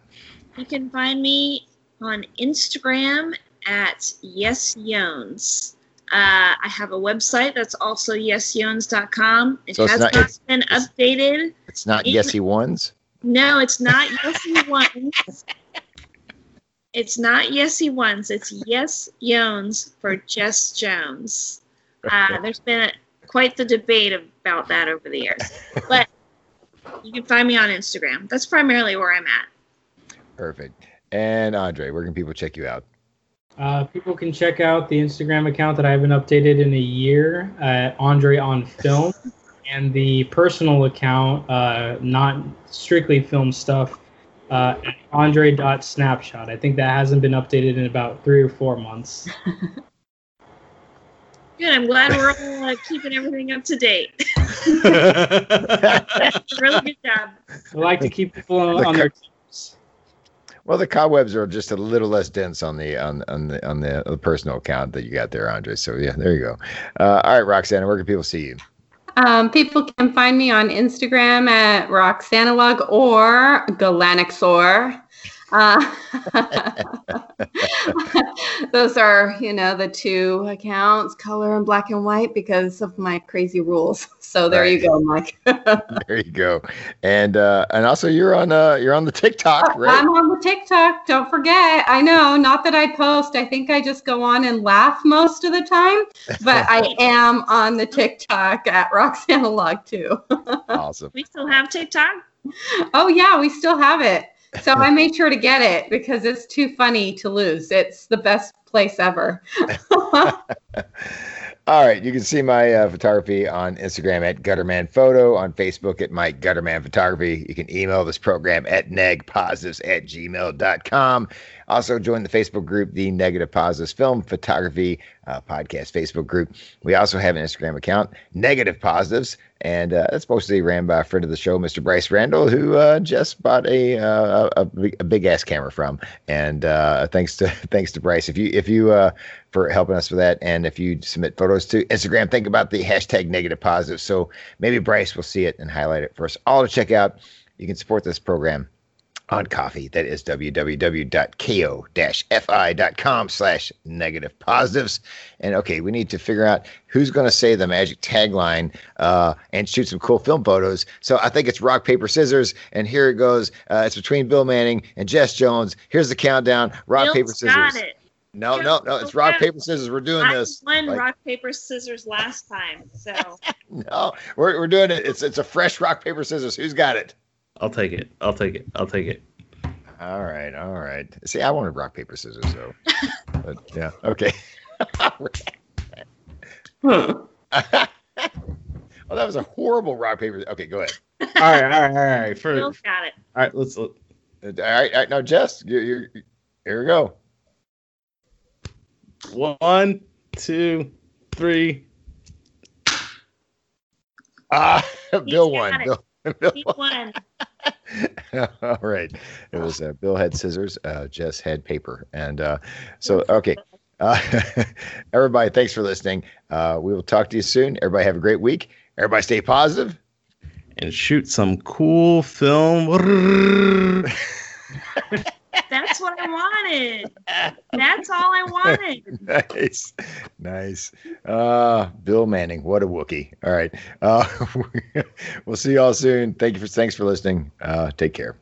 You can find me on Instagram at YesYones. I have a website that's also yesyons.com. It has not been updated. It's not Yesy Ones? No, it's not Yesy Ones. It's not Yesy Ones. It's Yes Yones for Jess Jones. There's been quite the debate about that over the years. But you can find me on Instagram. That's primarily where I'm at. Perfect. And Andre, where can people check you out? People can check out the Instagram account that I haven't updated in a year, Andre on Film, and the personal account, not strictly film stuff, Andre.snapshot. I think that hasn't been updated in about 3 or 4 months. Good. I'm glad we're all keeping everything up to date. Really good job. I like to keep people on their toes. Well, the cobwebs are just a little less dense on the personal account that you got there, Andre. So yeah, there you go. All right, Roxana, where can people see you? People can find me on Instagram at Roxanalog or Galanaxor. Those are, the two accounts, color and black and white, because of my crazy rules. So there you go, Mike. There you go. And also you're on the TikTok, right? I'm on the TikTok. Don't forget. I know. Not that I post. I think I just go on and laugh most of the time, but I am on the TikTok at Roxanalog too. Awesome. We still have TikTok? Oh yeah, we still have it. So I made sure to get it because it's too funny to lose. It's the best place ever. All right. You can see my photography on Instagram at Gutterman Photo, on Facebook at Mike Gutterman Photography. You can email this program at negpositives@gmail.com. Also join the Facebook group, the Negative Positives Film Photography Podcast Facebook group. We also have an Instagram account, Negative Positives. And that's mostly ran by a friend of the show, Mr. Bryce Randall, who just bought a big ass camera from. And thanks to Bryce, if you for helping us with that. And if you submit photos to Instagram, think about the hashtag Negative Positive. So maybe Bryce will see it and highlight it for us all to check out. You can support this program on coffee. That is www.ko-fi.com/negative positives. And okay, we need to figure out who's going to say the magic tagline and shoot some cool film photos. So I think it's rock, paper, scissors. And here it goes. It's between Bill Manning and Jess Jones. Here's the countdown. Rock, Bill's paper, scissors. Got it. No. It's rock, paper, scissors. We're doing this. I won rock, paper, scissors last time. So no, we're doing it. It's a fresh rock, paper, scissors. Who's got it? I'll take it. All right. See, I wanted rock, paper, scissors, though. So. But, yeah, okay. Well, that was a horrible rock, paper. Okay, go ahead. All right. Bill's got it. All right, let's look. All right. Now, Jess, you're, here we go. 1, 2, 3. Bill won. Bill won. All right. It was Bill had scissors, Jess had paper. And so, okay. Everybody, thanks for listening. We will talk to you soon. Everybody have a great week. Everybody stay positive. And shoot some cool film. That's what I wanted. That's all I wanted. Nice. Bill Manning, what a Wookiee. All right. We'll see you all soon. Thanks for listening. Take care.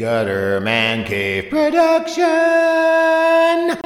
Gutterman Cave Production.